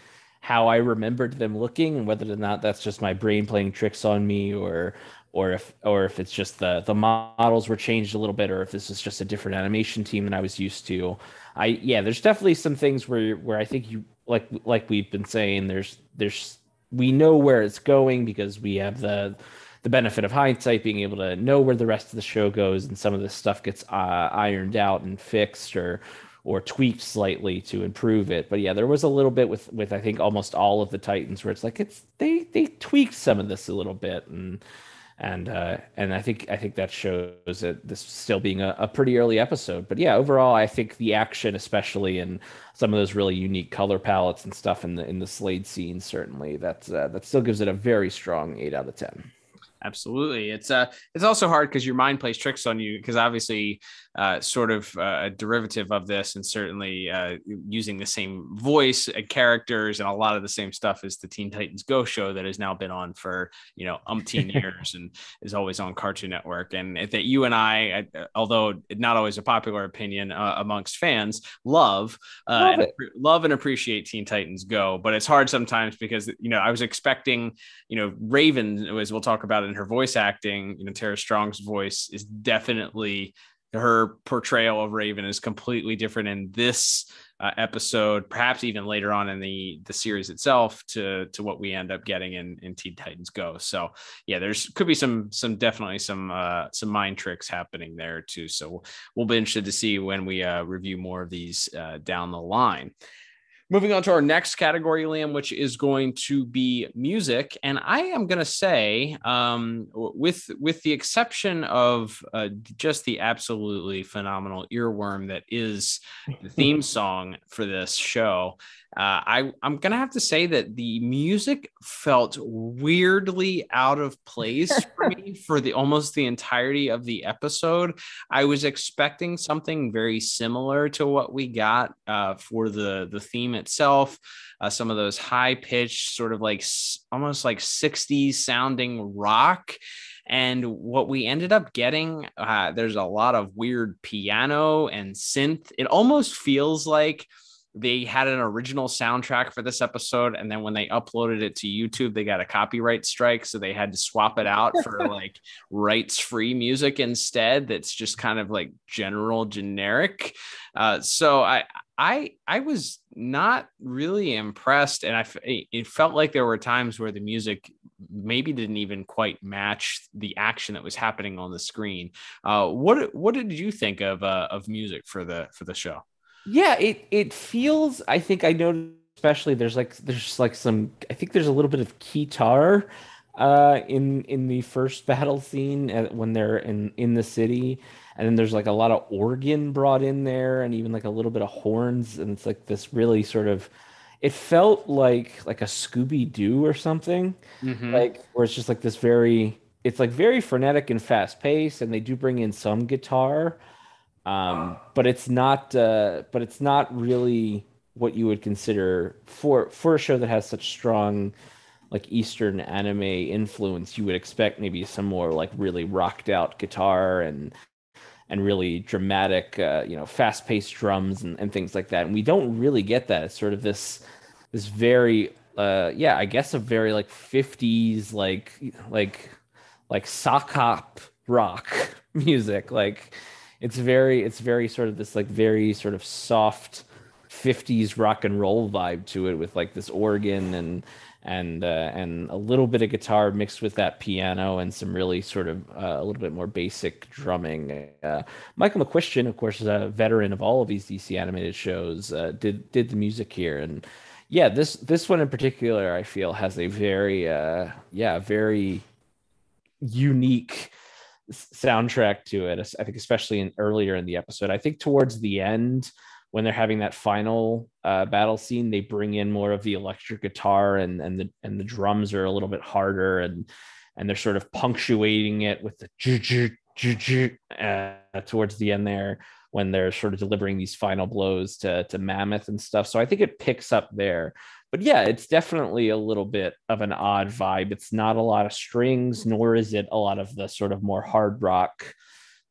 how I remembered them looking, and whether or not that's just my brain playing tricks on me, or or if or if it's just the, the models were changed a little bit, or if this is just a different animation team than I was used to. I yeah, there's definitely some things where where I think you like like we've been saying, there's there's we know where it's going because we have the the benefit of hindsight, being able to know where the rest of the show goes, and some of this stuff gets uh, ironed out and fixed or or tweaked slightly to improve it. But yeah, there was a little bit with with I think almost all of the Titans where it's like it's they they tweaked some of this a little bit. And And uh, and I think I think that shows that this still being a, a pretty early episode. But yeah, overall, I think the action, especially in some of those really unique color palettes and stuff in the in the Slade scene, certainly that's uh, that still gives it a very strong eight out of ten. Absolutely. It's uh, it's also hard because your mind plays tricks on you, because obviously uh, sort of uh, a derivative of this, and certainly uh, using the same voice and characters and a lot of the same stuff as the Teen Titans Go show that has now been on for, you know, umpteen years and is always on Cartoon Network. And that you and I, although not always a popular opinion uh, amongst fans, love, uh, love, and, love and appreciate Teen Titans Go. But it's hard sometimes because, you know, I was expecting, you know, Raven, as we'll talk about in her voice acting, you know, Tara Strong's voice is definitely, her portrayal of Raven is completely different in this uh, episode, perhaps even later on in the the series itself, to to what we end up getting in in Teen Titans Go. So yeah, there's could be some some definitely some uh, some mind tricks happening there too. So we'll be interested to see when we uh, review more of these uh, down the line. Moving on to our next category, Liam, which is going to be music. And I am going to say, um, with with the exception of uh, just the absolutely phenomenal earworm that is the theme song for this show, uh, I, I'm going to have to say that the music felt weirdly out of place for me for the almost the entirety of the episode. I was expecting something very similar to what we got uh, for the, the theme itself, uh, some of those high-pitched sort of like s- almost like sixties sounding rock, and what we ended up getting, uh, there's a lot of weird piano and synth. It almost feels like they had an original soundtrack for this episode, and then when they uploaded it to YouTube, they got a copyright strike, so they had to swap it out for like rights-free music instead. That's just kind of like general, generic. Uh, so I, I, I was not really impressed, and I it felt like there were times where the music maybe didn't even quite match the action that was happening on the screen. Uh, what, what did you think of uh, of music for the for the show? Yeah, it it feels, I think I noticed especially there's like there's like some I think there's a little bit of guitar uh in in the first battle scene when they're in in the city, and then there's like a lot of organ brought in there, and even like a little bit of horns, and it's like this really sort of, it felt like like a Scooby-Doo or something. Mm-hmm. Like where it's just like this very it's like very frenetic and fast paced, and they do bring in some guitar. Um, but it's not, uh, but it's not really what you would consider for, for a show that has such strong, like Eastern anime influence. You would expect maybe some more like really rocked out guitar and, and really dramatic, uh, you know, fast paced drums and, and things like that. And we don't really get that. It's sort of this, this very, uh, yeah, I guess a very like fifties, like, like, like sock hop rock music, like, It's very, it's very sort of this like very sort of soft, fifties rock and roll vibe to it, with like this organ and and uh, and a little bit of guitar mixed with that piano and some really sort of uh, a little bit more basic drumming. Uh, Michael McQuistion, of course, is a veteran of all of these D C animated shows, uh, did did the music here. And yeah, this this one in particular, I feel, has a very uh, yeah very unique soundtrack to it. I think especially in earlier in the episode, I think towards the end, when they're having that final uh, battle scene, they bring in more of the electric guitar, and and the and the drums are a little bit harder, and and they're sort of punctuating it with the ju ju ju ju uh, towards the end there, when they're sort of delivering these final blows to to Mammoth and stuff. So I think it picks up there. But yeah, it's definitely a little bit of an odd vibe. It's not a lot of strings, nor is it a lot of the sort of more hard rock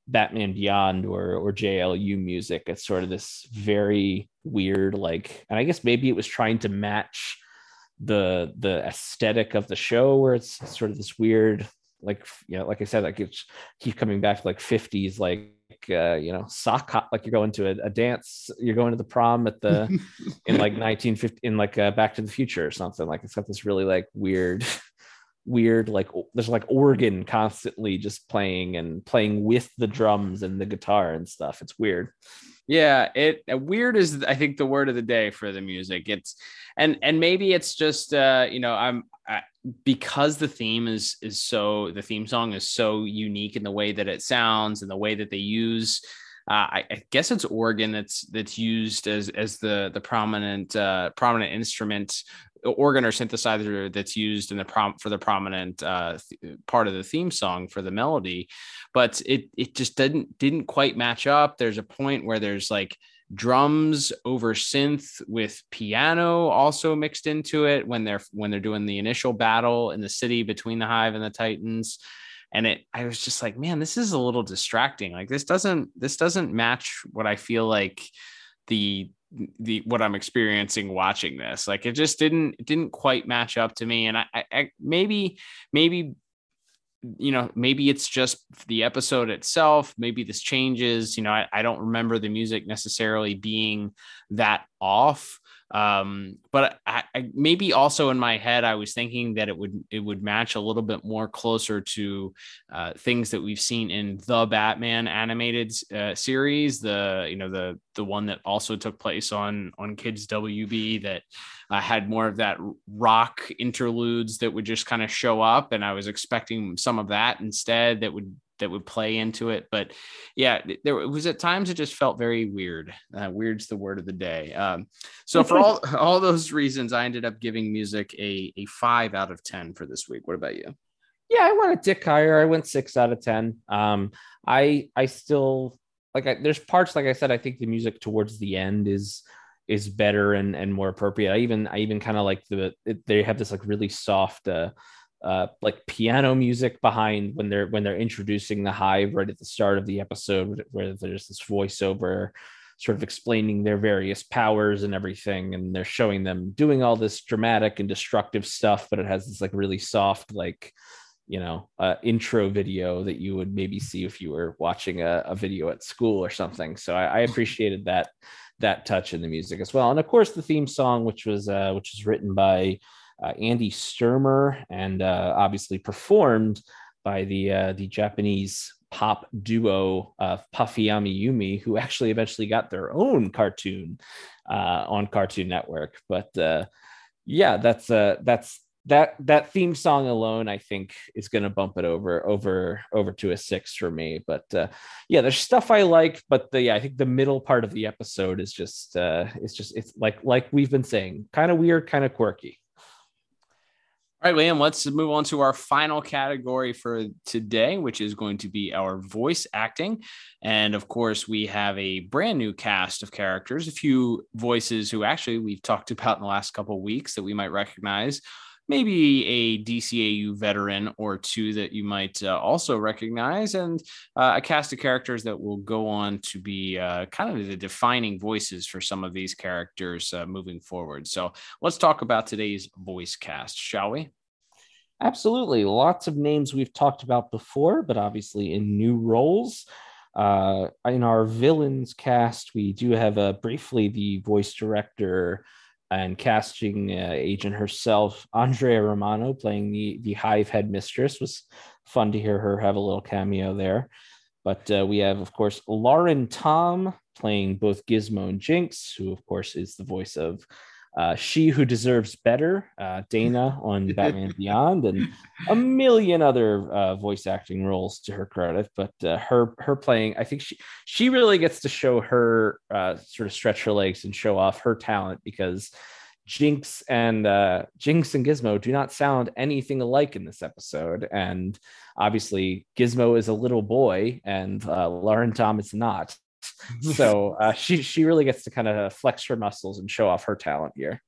Batman Beyond or or J L U music. It's sort of this very weird, like, and I guess maybe it was trying to match the the aesthetic of the show, where it's sort of this weird, like, you know, like I said, like it's keep coming back to like fifties, like uh, you know, sock hop, like you're going to a, a dance, you're going to the prom at the in like nineteen fifty, in like uh, Back to the Future or something. Like it's got this really like weird. weird like there's like organ constantly just playing and playing with the drums and the guitar and stuff. It's weird. Yeah, it weird is I think the word of the day for the music. It's and and maybe it's just uh you know I'm I, because the theme is is so the theme song is so unique in the way that it sounds and the way that they use uh I, I guess it's organ that's that's used as as the the prominent uh prominent instrument, organ or synthesizer that's used in the prom for the prominent uh, th- part of the theme song for the melody, but it it just didn't didn't quite match up. There's a point where there's like drums over synth with piano also mixed into it when they're when they're doing the initial battle in the city between the Hive and the Titans. And it, I was just like, man, this is a little distracting. Like this doesn't this doesn't match what I feel like the the what I'm experiencing watching this. Like it just didn't it didn't quite match up to me. And I, I maybe maybe you know maybe it's just the episode itself. Maybe this changes. You know, I, I don't remember the music necessarily being that off. Um, but I, I maybe also in my head I was thinking that it would it would match a little bit more closer to uh, things that we've seen in the Batman animated uh, series, the you know the the one that also took place on on Kids W B that uh, had more of that rock interludes that would just kind of show up, and I was expecting some of that instead that would that would play into it. But yeah, there it was at times it just felt very weird. Uh, weird's the word of the day. Um, so for all, all those reasons, I ended up giving music a, a five out of ten for this week. What about you? Yeah, I went a tick higher. I went six out of ten. Um, I, I still like, I, there's parts, like I said, I think the music towards the end is, is better and, and more appropriate. I even, I even kind of like the, it, they have this like really soft, uh, Uh, like piano music behind when they're when they're introducing the Hive right at the start of the episode, where there's this voiceover sort of explaining their various powers and everything, and they're showing them doing all this dramatic and destructive stuff, but it has this like really soft, like, you know, uh, intro video that you would maybe see if you were watching a, a video at school or something. So I, I appreciated that that touch in the music as well, and of course the theme song, which was uh, which is written by Uh, Andy Sturmer and uh, obviously performed by the uh, the Japanese pop duo of uh, Puffy Amiyumi, who actually eventually got their own cartoon uh, on Cartoon Network. But uh, yeah, that's uh, that's that that theme song alone, I think, is going to bump it over over over to a six for me. But uh, yeah, there's stuff I like, but the yeah, I think the middle part of the episode is just uh, it's just it's like like we've been saying, kind of weird, kind of quirky. All right, Liam, let's move on to our final category for today, which is going to be our voice acting. And of course, we have a brand new cast of characters, a few voices who actually we've talked about in the last couple of weeks that we might recognize, maybe a D C A U veteran or two that you might uh, also recognize, and uh, a cast of characters that will go on to be uh, kind of the defining voices for some of these characters uh, moving forward. So let's talk about today's voice cast, shall we? Absolutely. Lots of names we've talked about before, but obviously in new roles. Uh, in our villains cast, we do have uh, briefly the voice director and casting uh, agent herself, Andrea Romano, playing the, the Hive Head Mistress. It was fun to hear her have a little cameo there. But uh, we have, of course, Lauren Tom playing both Gizmo and Jinx, who, of course, is the voice of uh, She Who Deserves Better, uh, Dana on Batman Beyond, and a million other uh, voice acting roles to her credit. But uh, her her playing, I think she, she really gets to show her, uh, sort of stretch her legs and show off her talent, because Jinx and uh, Jinx and Gizmo do not sound anything alike in this episode, and obviously Gizmo is a little boy and uh, Lauren Tom is not. So uh, she she really gets to kind of flex her muscles and show off her talent here.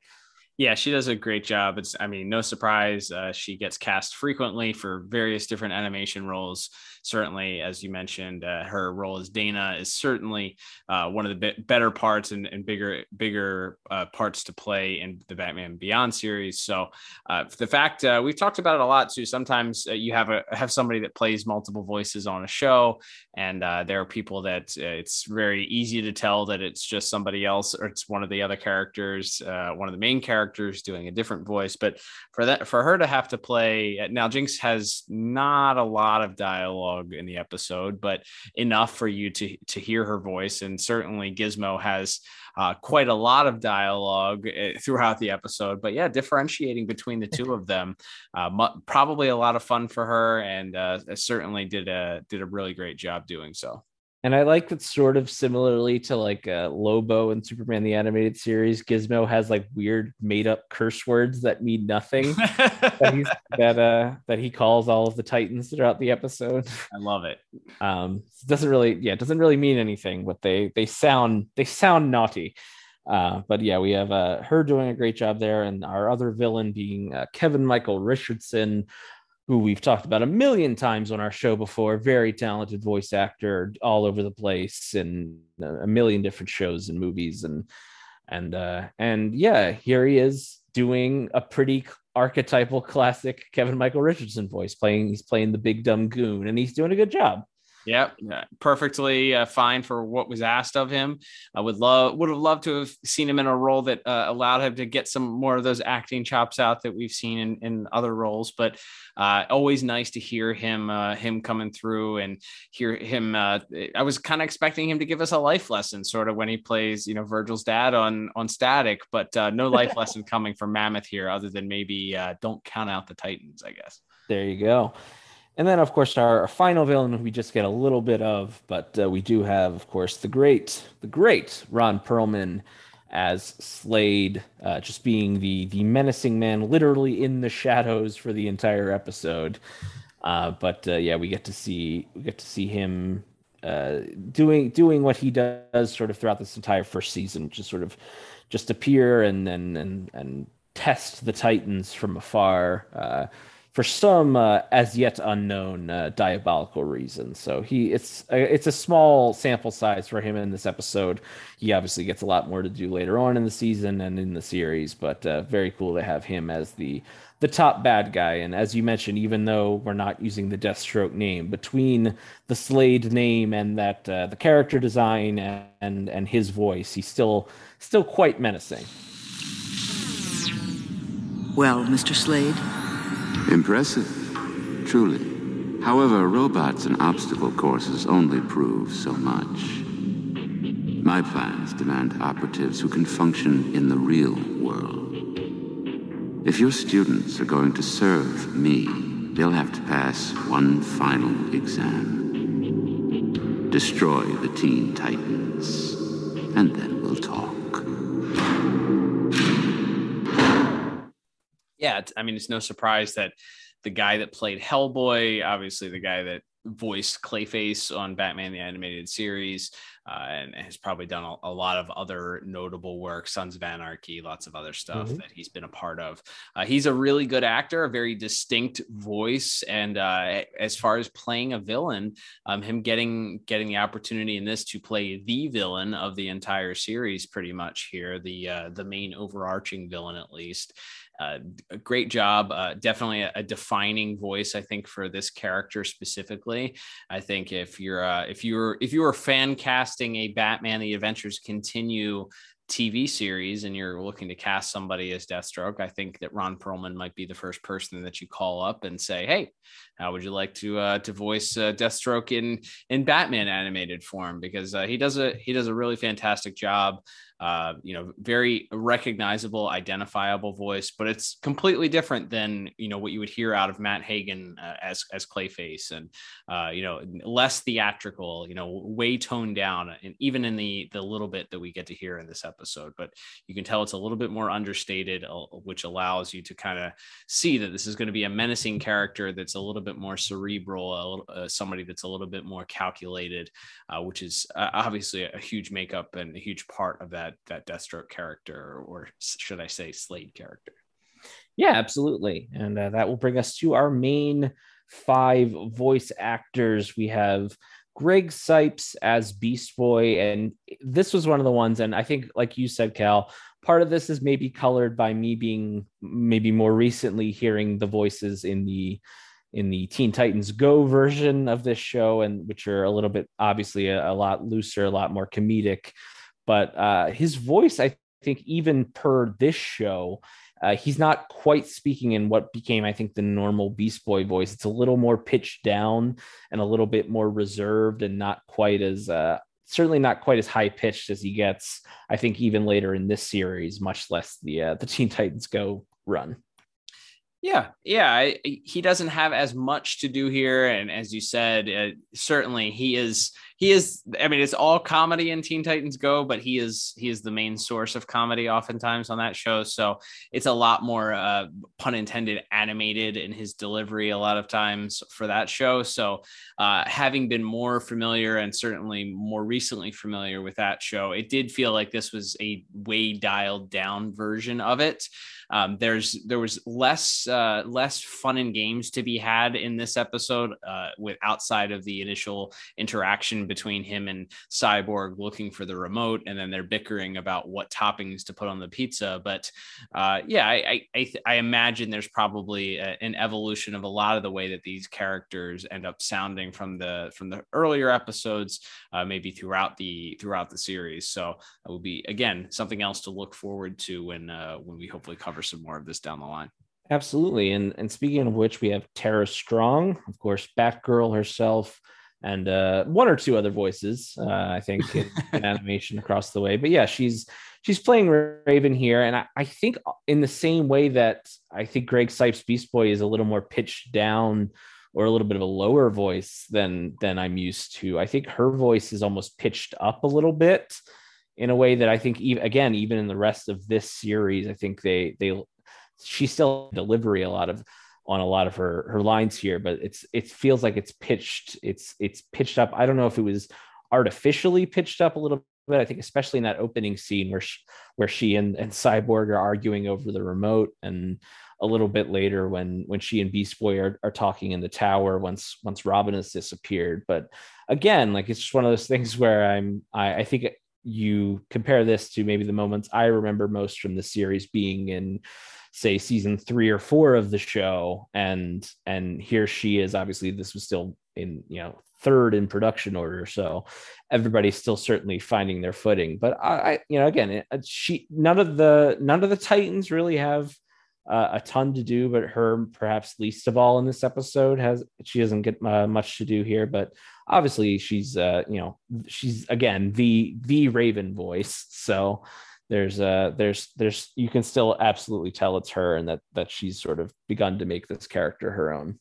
Yeah, she does a great job. It's, I mean, no surprise. Uh, she gets cast frequently for various different animation roles. Certainly, as you mentioned, uh, her role as Dana is certainly uh, one of the be- better parts and, and bigger, bigger uh, parts to play in the Batman Beyond series. So uh, the fact uh, we've talked about it a lot too. Sometimes uh, you have a have somebody that plays multiple voices on a show, and uh, there are people that uh, it's very easy to tell that it's just somebody else, or it's one of the other characters, uh, one of the main characters doing a different voice. But for that, for her to have to play now, Jinx has not a lot of dialogue in the episode, but enough for you to to hear her voice. And certainly Gizmo has uh, quite a lot of dialogue throughout the episode. But yeah, differentiating between the two of them, uh, mu- probably a lot of fun for her, and uh, certainly did a did a really great job doing so. And I like that, sort of similarly to like uh, Lobo and Superman the Animated Series, Gizmo has like weird made up curse words that mean nothing that, he's, that, uh, that he calls all of the Titans throughout the episode. I love it. Um, doesn't really, yeah, doesn't really mean anything, but they they sound they sound naughty. Uh, but yeah, we have uh, her doing a great job there, and our other villain being uh, Kevin Michael Richardson, who we've talked about a million times on our show before. Very talented voice actor, all over the place in a million different shows and movies. And, and, uh, and yeah, here he is doing a pretty archetypal classic Kevin Michael Richardson voice, playing, he's playing the big dumb goon, and he's doing a good job. Yeah, perfectly uh, fine for what was asked of him. I would love, would have loved to have seen him in a role that uh, allowed him to get some more of those acting chops out that we've seen in, in other roles. But uh, always nice to hear him, uh, him coming through and hear him. Uh, I was kind of expecting him to give us a life lesson, sort of when he plays, you know, Virgil's dad on on Static, but uh, no life lesson coming from Mammoth here, other than maybe uh, don't count out the Titans, I guess. There you go. And then, of course, our, our final villain we just get a little bit of, but uh, we do have, of course, the great, the great Ron Perlman as Slade, uh, just being the the menacing man, literally in the shadows for the entire episode. Uh, but uh, yeah, we get to see we get to see him uh, doing doing what he does sort of throughout this entire first season, just sort of just appear and and and, and test the Titans from afar. Uh, For some uh, as yet unknown uh, diabolical reason, so he it's a, it's a small sample size for him in this episode. He obviously gets a lot more to do later on in the season and in the series, but uh, very cool to have him as the the top bad guy. And as you mentioned, even though we're not using the Deathstroke name, between the Slade name and that uh, the character design and, and and his voice, he's still still quite menacing. Well, Mister Slade. Impressive, truly. However, robots and obstacle courses only prove so much. My plans demand operatives who can function in the real world. If your students are going to serve me, they'll have to pass one final exam. Destroy the Teen Titans, and then we'll talk. Yeah, I mean, it's no surprise that the guy that played Hellboy, obviously the guy that voiced Clayface on Batman the Animated Series, uh, and has probably done a, a lot of other notable work, Sons of Anarchy, lots of other stuff mm-hmm. that he's been a part of. Uh, he's a really good actor, a very distinct voice. And uh, as far as playing a villain, um, him getting getting the opportunity in this to play the villain of the entire series, pretty much here, the, uh, the main overarching villain, at least. Uh, a great job. Uh, definitely a, a defining voice, I think, for this character specifically. I think if you're uh, if you're if you were fan casting a Batman: The Adventures Continue T V series and you're looking to cast somebody as Deathstroke, I think that Ron Perlman might be the first person that you call up and say, "Hey, how would you like to uh, to voice uh, Deathstroke in in Batman animated form?" Because uh, he does a he does a really fantastic job. Uh, you know, very recognizable, identifiable voice, but it's completely different than, you know, what you would hear out of Matt Hagen uh, as as Clayface, and uh, you know, less theatrical, you know, way toned down, and even in the the little bit that we get to hear in this episode. But you can tell it's a little bit more understated, uh, which allows you to kind of see that this is going to be a menacing character that's a little bit more cerebral, a little, uh, somebody that's a little bit more calculated, uh, which is uh, obviously a huge makeup and a huge part of that. that Deathstroke character, or should I say Slade character. Yeah, absolutely. And uh, that will bring us to our main five voice actors. We have Greg Sipes as Beast Boy, and this was one of the ones, and I think, like you said, Cal, part of this is maybe colored by me being maybe more recently hearing the voices in the in the Teen Titans Go version of this show, and which are a little bit, obviously a, a lot looser, a lot more comedic. But uh, his voice, I think, even per this show, uh, he's not quite speaking in what became, I think, the normal Beast Boy voice. It's a little more pitched down and a little bit more reserved, and not quite as, uh, certainly not quite as high pitched as he gets, I think, even later in this series, much less the uh, the Teen Titans Go run. Yeah, yeah, I, he doesn't have as much to do here, and as you said, uh, certainly he is. He is. I mean, it's all comedy in Teen Titans Go, but he is he is the main source of comedy oftentimes on that show. So it's a lot more, uh, pun intended, animated in his delivery a lot of times for that show. So uh, having been more familiar, and certainly more recently familiar with that show, it did feel like this was a way dialed down version of it. Um, there's there was less uh, less fun and games to be had in this episode, uh, with outside of the initial interaction between him and Cyborg looking for the remote, and then they're bickering about what toppings to put on the pizza. But uh, yeah, I I, I, th- I imagine there's probably a, an evolution of a lot of the way that these characters end up sounding from the from the earlier episodes, uh, maybe throughout the throughout the series. So it will be, again, something else to look forward to when uh, when we hopefully cover some more of this down the line. Absolutely, and and speaking of which, we have Tara Strong, of course, Batgirl herself. And uh, one or two other voices, uh, I think, in, in animation across the way. But yeah, she's she's playing Raven here. And I, I think in the same way that I think Greg Sipes' Beast Boy is a little more pitched down, or a little bit of a lower voice than than I'm used to, I think her voice is almost pitched up a little bit in a way that I think, even, again, even in the rest of this series, I think they they she still delivery a lot of on a lot of her, her lines here, but it's, it feels like it's pitched, it's, it's pitched up. I don't know if it was artificially pitched up a little bit. I think, especially in that opening scene where she, where she and, and Cyborg are arguing over the remote, and a little bit later when, when she and Beast Boy are, are talking in the tower, once, once Robin has disappeared. But again, like, it's just one of those things where I'm, I, I think you compare this to maybe the moments I remember most from the series being in, say, season three or four of the show, and and here she is. Obviously, this was still in, you know, third in production order, so everybody's still certainly finding their footing. But I, I you know, again, she none of the none of the Titans really have uh, a ton to do, but her perhaps least of all in this episode has she doesn't get uh, much to do here. But obviously, she's uh, you know she's again the the Raven voice, so. There's uh there's there's you can still absolutely tell it's her, and that that she's sort of begun to make this character her own.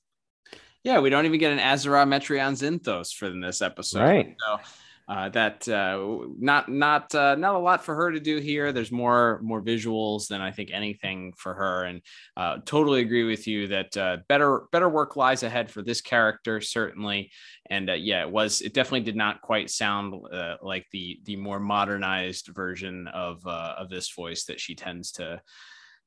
Yeah, we don't even get an Azura Metreon Xynthos for in this episode. Right. So uh, that uh, not not uh, not a lot for her to do here. There's more more visuals than I think anything for her. And uh, totally agree with you that uh, better better work lies ahead for this character, certainly. And uh, yeah, it was it definitely did not quite sound uh, like the the more modernized version of uh, of this voice that she tends to.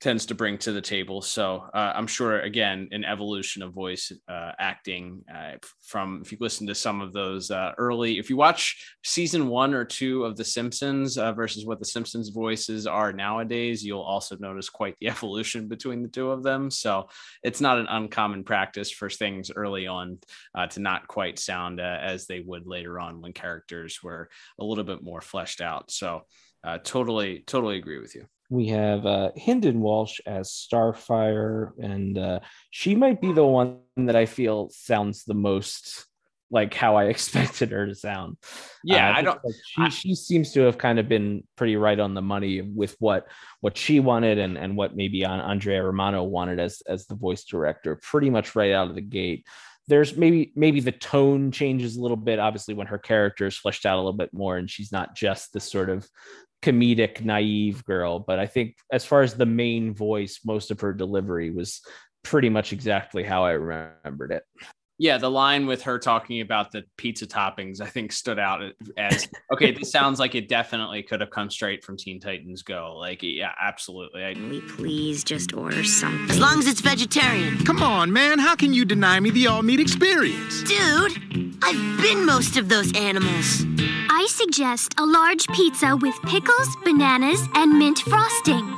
tends to bring to the table. So uh, I'm sure, again, an evolution of voice uh, acting uh, from, if you listen to some of those uh, early, if you watch season one or two of The Simpsons uh, versus what The Simpsons voices are nowadays, you'll also notice quite the evolution between the two of them. So it's not an uncommon practice for things early on uh, to not quite sound uh, as they would later on when characters were a little bit more fleshed out. So uh, totally, totally agree with you. We have uh, Hinden Walsh as Starfire, and uh, she might be the one that I feel sounds the most like how I expected her to sound. Yeah, uh, I, I don't. Like she, I, she seems to have kind of been pretty right on the money with what what she wanted and, and what maybe Andrea Romano wanted as as the voice director, pretty much right out of the gate. There's maybe maybe the tone changes a little bit, obviously, when her character is fleshed out a little bit more, and she's not just this sort of comedic naive girl. But I think as far as the main voice, most of her delivery was pretty much exactly how I remembered it. Yeah, the line with her talking about the pizza toppings, I think, stood out as, okay, this sounds like it definitely could have come straight from Teen Titans Go. Like, yeah, absolutely. I... Can we please just order something? As long as it's vegetarian. Come on, man. How can you deny me the all-meat experience? Dude, I've been most of those animals. I suggest a large pizza with pickles, bananas, and mint frosting.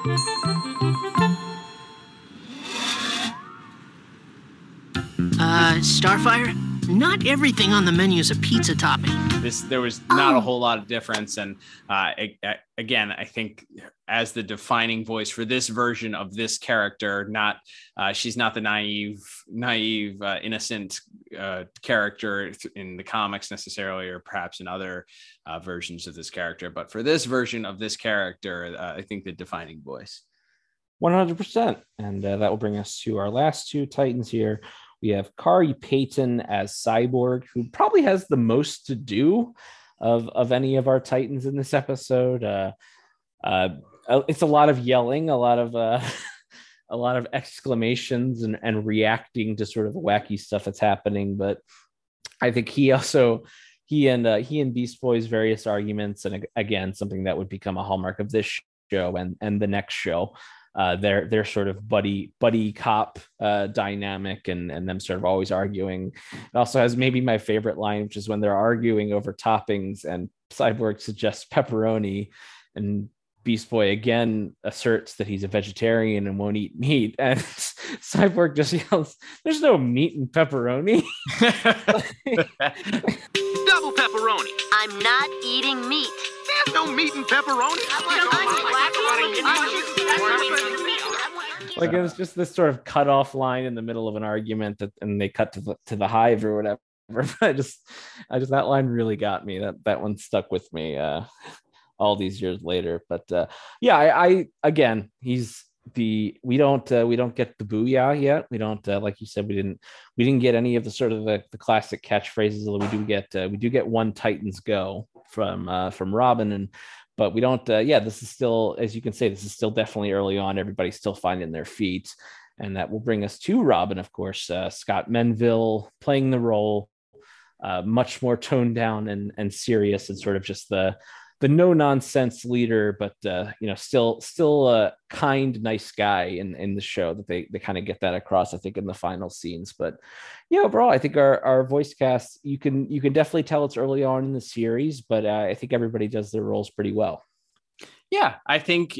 Uh, Starfire, not everything on the menu is a pizza topping. This, there was not oh. a whole lot of difference. And uh, I, I, again, I think as the defining voice for this version of this character, not uh, she's not the naive, naive, uh, innocent uh, character in the comics necessarily, or perhaps in other uh, versions of this character. But for this version of this character, uh, I think the defining voice. one hundred percent. And uh, that will bring us to our last two Titans here. We have Kari Payton as Cyborg, who probably has the most to do of, of any of our Titans in this episode. Uh, uh, it's a lot of yelling, a lot of uh, a lot of exclamations and, and reacting to sort of wacky stuff that's happening. But I think he also he and uh, he and Beast Boy's various arguments, and again, something that would become a hallmark of this show and, and the next show. Uh, their their sort of buddy buddy cop uh, dynamic and, and them sort of always arguing. It also has maybe my favorite line, which is when they're arguing over toppings and Cyborg suggests pepperoni and Beast Boy again asserts that he's a vegetarian and won't eat meat. And Cyborg just yells, "There's no meat in pepperoni." Double pepperoni. I'm not eating meat. There's no meat in pepperoni. Like, it was just this sort of cut-off line in the middle of an argument that, and they cut to the, to the hive or whatever. But I just, I just that line really got me. That that one stuck with me uh, all these years later. But uh, yeah, I, I again, he's the we don't uh, we don't get the booyah yet. We don't uh, like you said. We didn't we didn't get any of the sort of the, the classic catchphrases. Although we do get uh, we do get one Titans Go from uh, from Robin, and but we don't. Uh, yeah, this is still, as you can say, this is still definitely early on. Everybody's still finding their feet, and that will bring us to Robin, of course. Uh, Scott Menville playing the role, uh, much more toned down and and serious, and sort of just the the no nonsense leader, but uh, you know, still still a kind, nice guy in in the show. That they they kind of get that across, I think, in the final scenes. But yeah, overall, I think our our voice cast, you can you can definitely tell it's early on in the series, but uh, I think everybody does their roles pretty well. Yeah, I think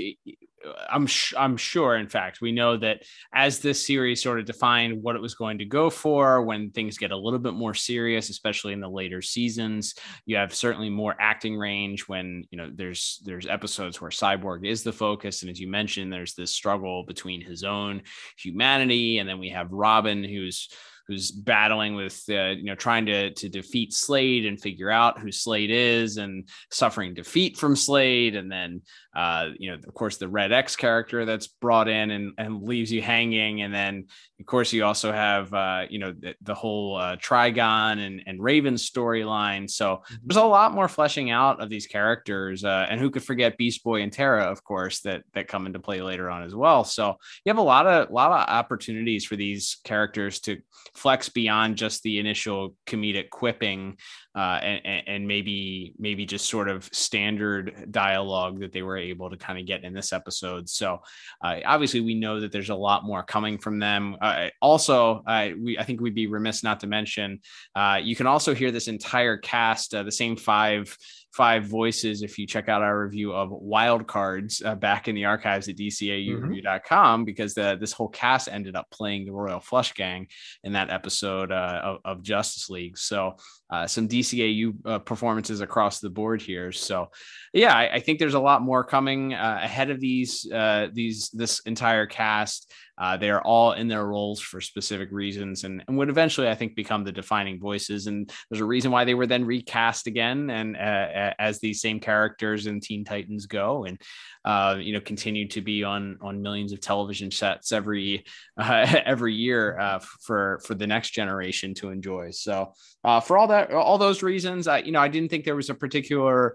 I'm sh- I'm sure. In fact, we know that as this series sort of defined what it was going to go for, when things get a little bit more serious, especially in the later seasons, you have certainly more acting range when, you know, there's there's episodes where Cyborg is the focus. And as you mentioned, there's this struggle between his own humanity. And then we have Robin, who's who's battling with, uh, you know, trying to, to defeat Slade and figure out who Slade is and suffering defeat from Slade. And then, uh, you know, of course, the Red X character that's brought in and, and leaves you hanging. And then, of course, you also have, uh, you know, the, the whole uh, Trigon and, and Raven storyline. So there's a lot more fleshing out of these characters. Uh, and who could forget Beast Boy and Terra, of course, that that come into play later on as well. So you have a lot of, lot of opportunities for these characters to flex beyond just the initial comedic quipping uh, and, and maybe maybe just sort of standard dialogue that they were able to kind of get in this episode. So uh, obviously we know that there's a lot more coming from them. Uh, also, uh, we, I think we'd be remiss not to mention uh, you can also hear this entire cast, uh, the same five five voices if you check out our review of Wild Cards uh, back in the archives at D C A U review dot com, mm-hmm. because the, this whole cast ended up playing the Royal Flush Gang in that episode uh, of, of Justice League. So uh, some D C A U uh, performances across the board here. So yeah, I, I think there's a lot more coming uh, ahead of these, uh, these, this entire cast. Uh, they are all in their roles for specific reasons and, and would eventually, I think, become the defining voices. And there's a reason why they were then recast again and uh, as these same characters in Teen Titans Go and, uh, you know, continue to be on on millions of television sets every uh, every year uh, for for the next generation to enjoy. So uh, for all that, all those reasons, I, you know, I didn't think there was a particular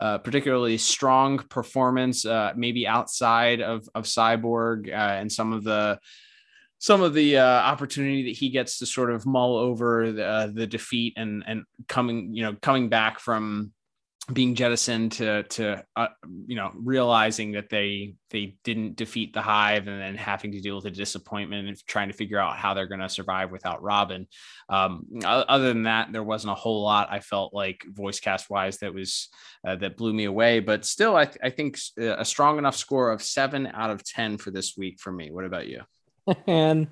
Uh, particularly strong performance, uh, maybe outside of of Cyborg uh, and some of the some of the uh, opportunity that he gets to sort of mull over the, uh, the defeat and and coming you know coming back from being jettisoned to to uh, you know realizing that they they didn't defeat the Hive and then having to deal with the disappointment and trying to figure out how they're going to survive without Robin. Um, other than that, there wasn't a whole lot I felt like voice cast wise that was uh, that blew me away. But still, I, th- I think a strong enough score of seven out of ten for this week for me. What about you? And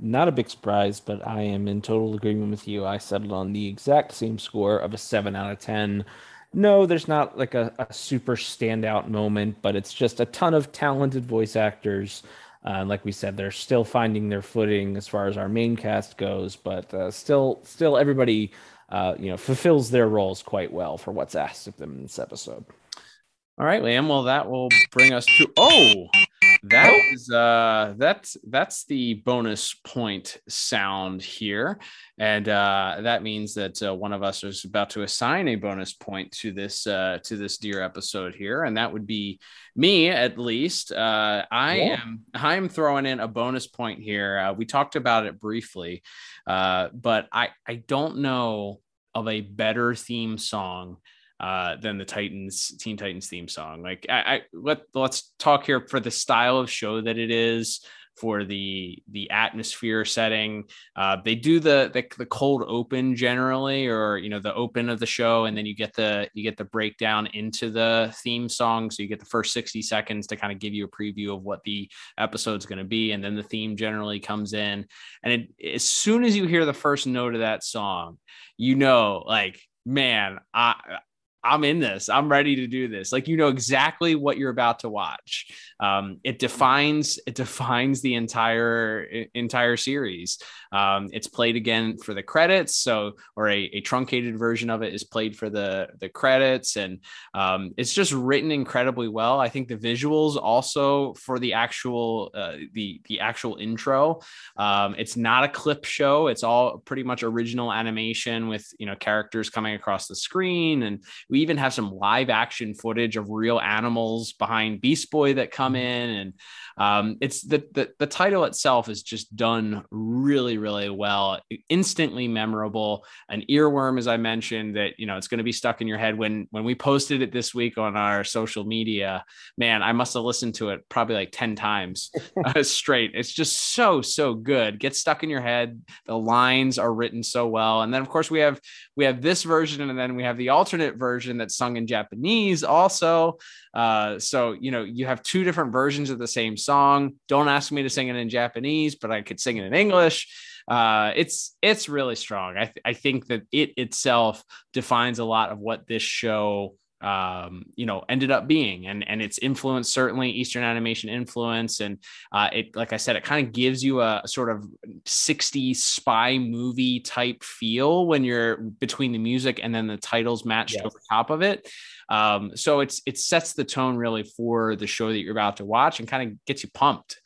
not a big surprise, but I am in total agreement with you. I settled on the exact same score of a seven out of ten. No, there's not like a, a super standout moment, but it's just a ton of talented voice actors. Uh, like we said, they're still finding their footing as far as our main cast goes, but uh, still, still everybody, uh, you know, fulfills their roles quite well for what's asked of them in this episode. All right, Liam. Well, that will bring us to oh, that oh. is uh, that's that's the bonus point sound here, and uh, that means that uh, one of us is about to assign a bonus point to this uh, to this dear episode here, and that would be me at least. Uh, I yeah. am I am throwing in a bonus point here. Uh, we talked about it briefly, uh, but I I don't know of a better theme song Uh, than the Titans, Teen Titans theme song. Like I, I let let's talk here for the style of show that it is, for the the atmosphere setting. Uh, they do the, the the cold open generally, or you know the open of the show, and then you get the you get the breakdown into the theme song. So you get the first sixty seconds to kind of give you a preview of what the episode's going to be, and then the theme generally comes in. And it, as soon as you hear the first note of that song, you know, like man, I. I'm in this. I'm ready to do this. Like, you know exactly what you're about to watch. Um, it defines, it defines the entire, entire series. Um, it's played again for the credits. So, or a, a truncated version of it is played for the, the credits. And um, it's just written incredibly well. I think the visuals also for the actual, uh, the, the actual intro. Um, it's not a clip show. It's all pretty much original animation with, you know, characters coming across the screen, and we even have some live action footage of real animals behind Beast Boy that come in. And um, it's the, the, the title itself is just done really, really well, instantly memorable, an earworm, as I mentioned, that, you know, it's going to be stuck in your head. When, when we posted it this week on our social media, man, I must've listened to it probably like ten times uh, straight. It's just so, so good. Gets stuck in your head. The lines are written so well. And then of course we have, we have this version, and then we have the alternate version version that's sung in Japanese also. Uh, so, you know, you have two different versions of the same song. Don't ask me to sing it in Japanese, but I could sing it in English. Uh, it's, it's really strong. I, th- I think that it itself defines a lot of what this show um, you know, ended up being, and, and its influence, certainly Eastern animation influence. And uh, it, like I said, it kind of gives you a, a sort of sixties spy movie type feel when you're between the music and then the titles matched yes. over top of it. Um, so it's, it sets the tone really for the show that you're about to watch and kind of gets you pumped.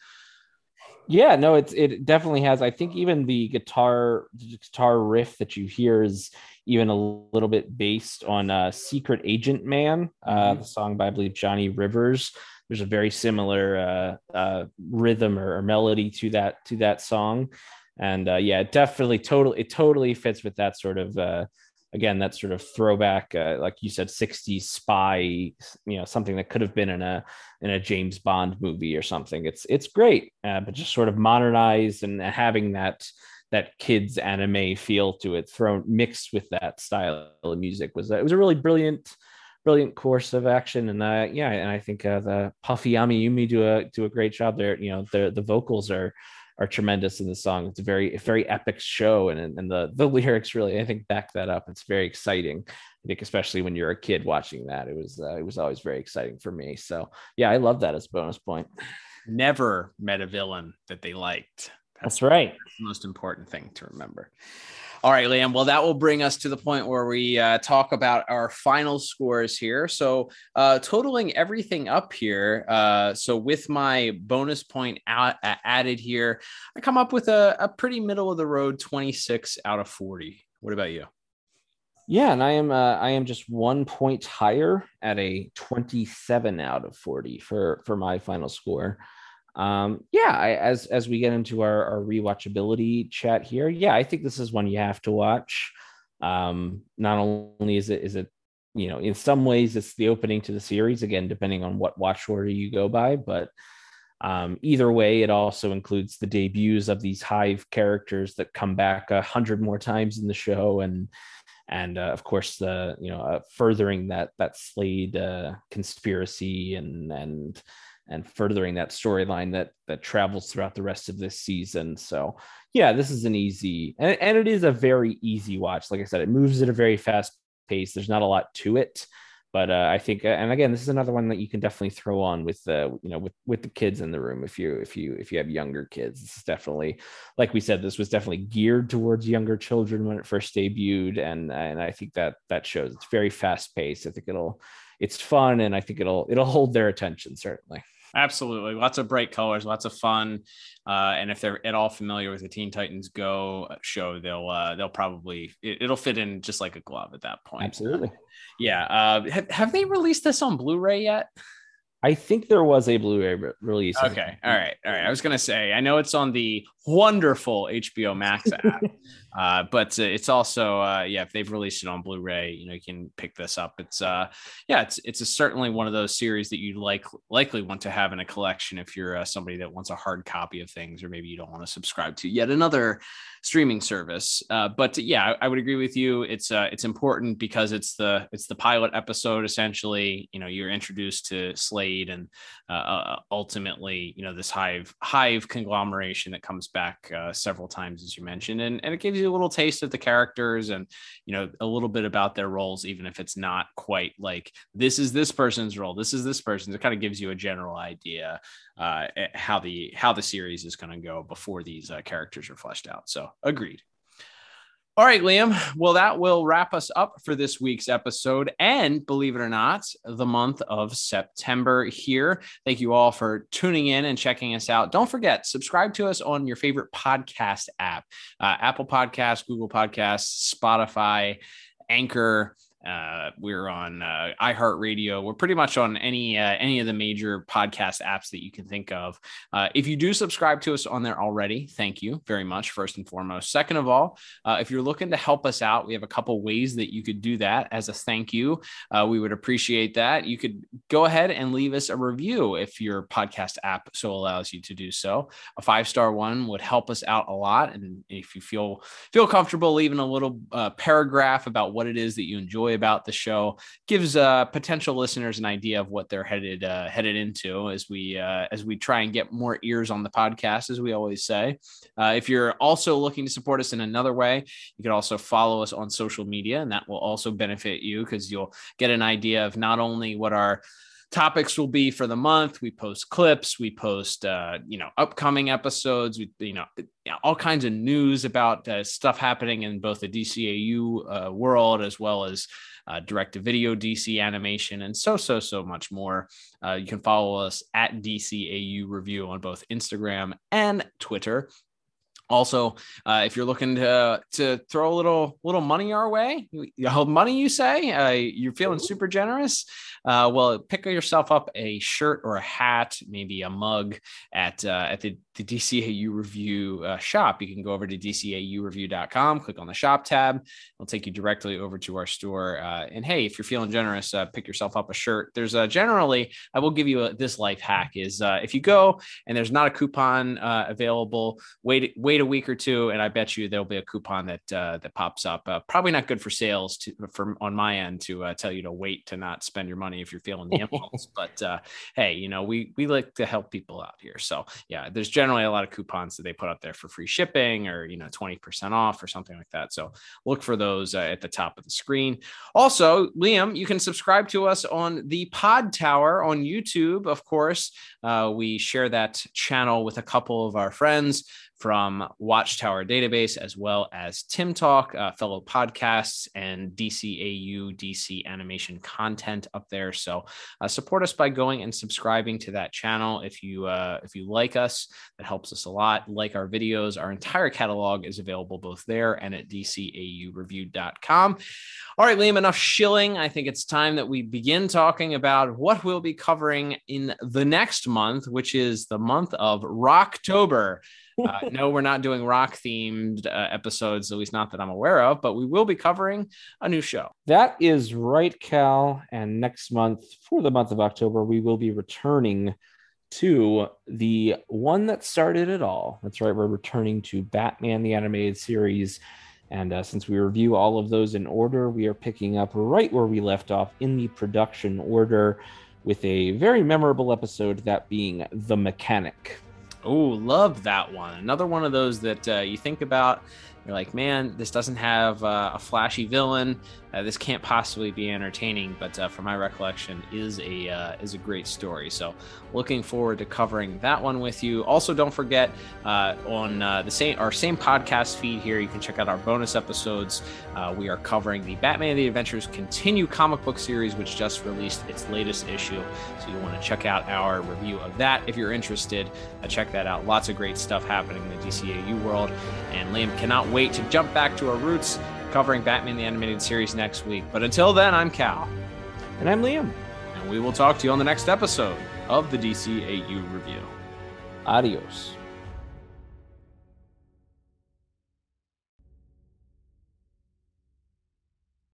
Yeah, no, it's, it definitely has. I think even the guitar the guitar riff that you hear is even a little bit based on uh, Secret Agent Man, uh, mm-hmm. the song by, I believe, Johnny Rivers. There's a very similar uh, uh, rhythm or, or melody to that to that song. And uh, yeah, it definitely totally it totally fits with that sort of, uh, again, that sort of throwback, uh, like you said, sixties spy, you know, something that could have been in a in a James Bond movie or something. It's it's great, uh, but just sort of modernized and having that that kids anime feel to it, thrown mixed with that style of music, was uh, it was a really brilliant, brilliant course of action. And uh, yeah, and I think uh, the Puffy Amiyumi do a do a great job there. You know, the the vocals are. are tremendous in the song. It's a very, very epic show. And, and the, the lyrics really, I think, back that up. It's very exciting. I think, especially when you're a kid watching that, it was, uh, it was always very exciting for me. So yeah, I love that as a bonus point. Never met a villain that they liked. That's, That's right. That's the most important thing to remember. All right, Liam. Well, that will bring us to the point where we uh, talk about our final scores here. So uh, totaling everything up here. Uh, so with my bonus point out, uh, added here, I come up with a, a pretty middle of the road twenty-six out of forty. What about you? Yeah, and I am uh, I am just one point higher at a twenty-seven out of forty for, for my final score. Um, yeah, I, as, as we get into our, our rewatchability chat here, yeah, I think this is one you have to watch. Um, not only is it, is it, you know, in some ways it's the opening to the series, again, depending on what watch order you go by, but, um, either way, it also includes the debuts of these Hive characters that come back a hundred more times in the show. And, and, uh, of course, the, you know, uh, furthering that, that Slade, uh, conspiracy and, and, and furthering that storyline that that travels throughout the rest of this season. So yeah, this is an easy, and, and it is a very easy watch. Like I said, it moves at a very fast pace. There's not a lot to it, but uh, I think, and again, this is another one that you can definitely throw on with the, uh, you know, with, with the kids in the room. If you, if you, if you have younger kids, this is definitely, like we said, this was definitely geared towards younger children when it first debuted. And, and I think that that shows. It's very fast paced. I think it'll, it's fun. And I think it'll, it'll hold their attention. Certainly. Absolutely. Lots of bright colors, lots of fun. Uh, and if they're at all familiar with the Teen Titans Go show, they'll uh, they'll probably, it, it'll fit in just like a glove at that point. Absolutely. Yeah. Uh, have, have they released this on Blu-ray yet? I think there was a Blu-ray re- release. Okay. All right. All right. I was going to say, I know it's on the wonderful H B O Max app, uh, but it's also, uh, yeah, if they've released it on Blu-ray, you know, you can pick this up. It's, uh, yeah, it's it's a, certainly one of those series that you like likely want to have in a collection if you're uh, somebody that wants a hard copy of things, or maybe you don't want to subscribe to yet another streaming service. Uh, but yeah, I, I would agree with you. It's uh, it's important because it's the it's the pilot episode, essentially. You know, you're introduced to Slade, and uh, ultimately, you know, this hive hive conglomeration that comes back uh, several times, as you mentioned, and, and it gives you a little taste of the characters and, you know, a little bit about their roles, even if it's not quite like this is this person's role, this is this person's. It kind of gives you a general idea uh, how the how the series is going to go before these uh, characters are fleshed out. So agreed. All right, Liam. Well, that will wrap us up for this week's episode. And believe it or not, the month of September here. Thank you all for tuning in and checking us out. Don't forget, subscribe to us on your favorite podcast app, uh, Apple Podcasts, Google Podcasts, Spotify, Anchor. Uh, we're on uh, iHeartRadio. We're pretty much on any uh, any of the major podcast apps that you can think of. Uh, if you do subscribe to us on there already, thank you very much, first and foremost. Second of all, uh, if you're looking to help us out, we have a couple ways that you could do that as a thank you. Uh, we would appreciate that. You could go ahead and leave us a review if your podcast app so allows you to do so. A five-star one would help us out a lot. And if you feel, feel comfortable leaving a little uh, paragraph about what it is that you enjoy specifically about the show gives uh, potential listeners an idea of what they're headed uh, headed into as we uh, as we try and get more ears on the podcast, as we always say. Uh, if you're also looking to support us in another way, you can also follow us on social media, and that will also benefit you because you'll get an idea of not only what our topics will be for the month. We post clips, we post, uh, you know, upcoming episodes, we, you know, all kinds of news about uh, stuff happening in both the D C A U uh, world, as well as uh, direct-to-video D C animation, and so, so, so much more. Uh, you can follow us at D C A U Review on both Instagram and Twitter. Also, uh, if you're looking to to throw a little little money our way, money you say, uh, you're feeling super generous, uh, well, pick yourself up a shirt or a hat, maybe a mug at uh, at the, the D C A U Review uh, shop. You can go over to D C A U review dot com, click on the shop tab. It'll take you directly over to our store. Uh, and hey, if you're feeling generous, uh, pick yourself up a shirt. There's uh, generally, I will give you a, this life hack is uh, if you go and there's not a coupon uh, available, wait, wait. a week or two, and I bet you there'll be a coupon that uh, that pops up. Uh, probably not good for sales to, from on my end to uh, tell you to wait to not spend your money if you're feeling the impulse. But uh, hey, you know, we we like to help people out here. So yeah, there's generally a lot of coupons that they put up there for free shipping or, you know, twenty percent off or something like that. So look for those uh, at the top of the screen. Also, Liam, you can subscribe to us on the Pod Tower on YouTube. Of course, uh, we share that channel with a couple of our friends from Watchtower Database, as well as Tim Talk, uh, fellow podcasts, and D C A U, D C animation content up there. So uh, support us by going and subscribing to that channel. If you uh, if you like us, that helps us a lot. Like our videos, our entire catalog is available both there and at D C A U review dot com. All right, Liam, enough shilling. I think it's time that we begin talking about what we'll be covering in the next month, which is the month of Rocktober. Uh, no, we're not doing rock-themed uh, episodes, at least not that I'm aware of, but we will be covering a new show. That is right, Cal. And next month, for the month of October, we will be returning to the one that started it all. That's right, we're returning to Batman the Animated Series. And uh, since we review all of those in order, we are picking up right where we left off in the production order with a very memorable episode, that being The Mechanic. Oh, love that one. Another one of those that uh, you think about, you're like, man, this doesn't have uh, a flashy villain. Uh, this can't possibly be entertaining, but uh, from my recollection, is a uh, is a great story. So looking forward to covering that one with you. Also, don't forget uh, on uh, the same our same podcast feed here, you can check out our bonus episodes. Uh, we are covering the Batman: The Adventures Continue comic book series, which just released its latest issue. So you want to check out our review of that if you're interested. Uh, check that out. Lots of great stuff happening in the D C A U world, and Liam cannot wait to jump back to our roots covering Batman the Animated Series next week. But until then, I'm Cal. And I'm Liam. And we will talk to you on the next episode of the D C A U Review. Adios.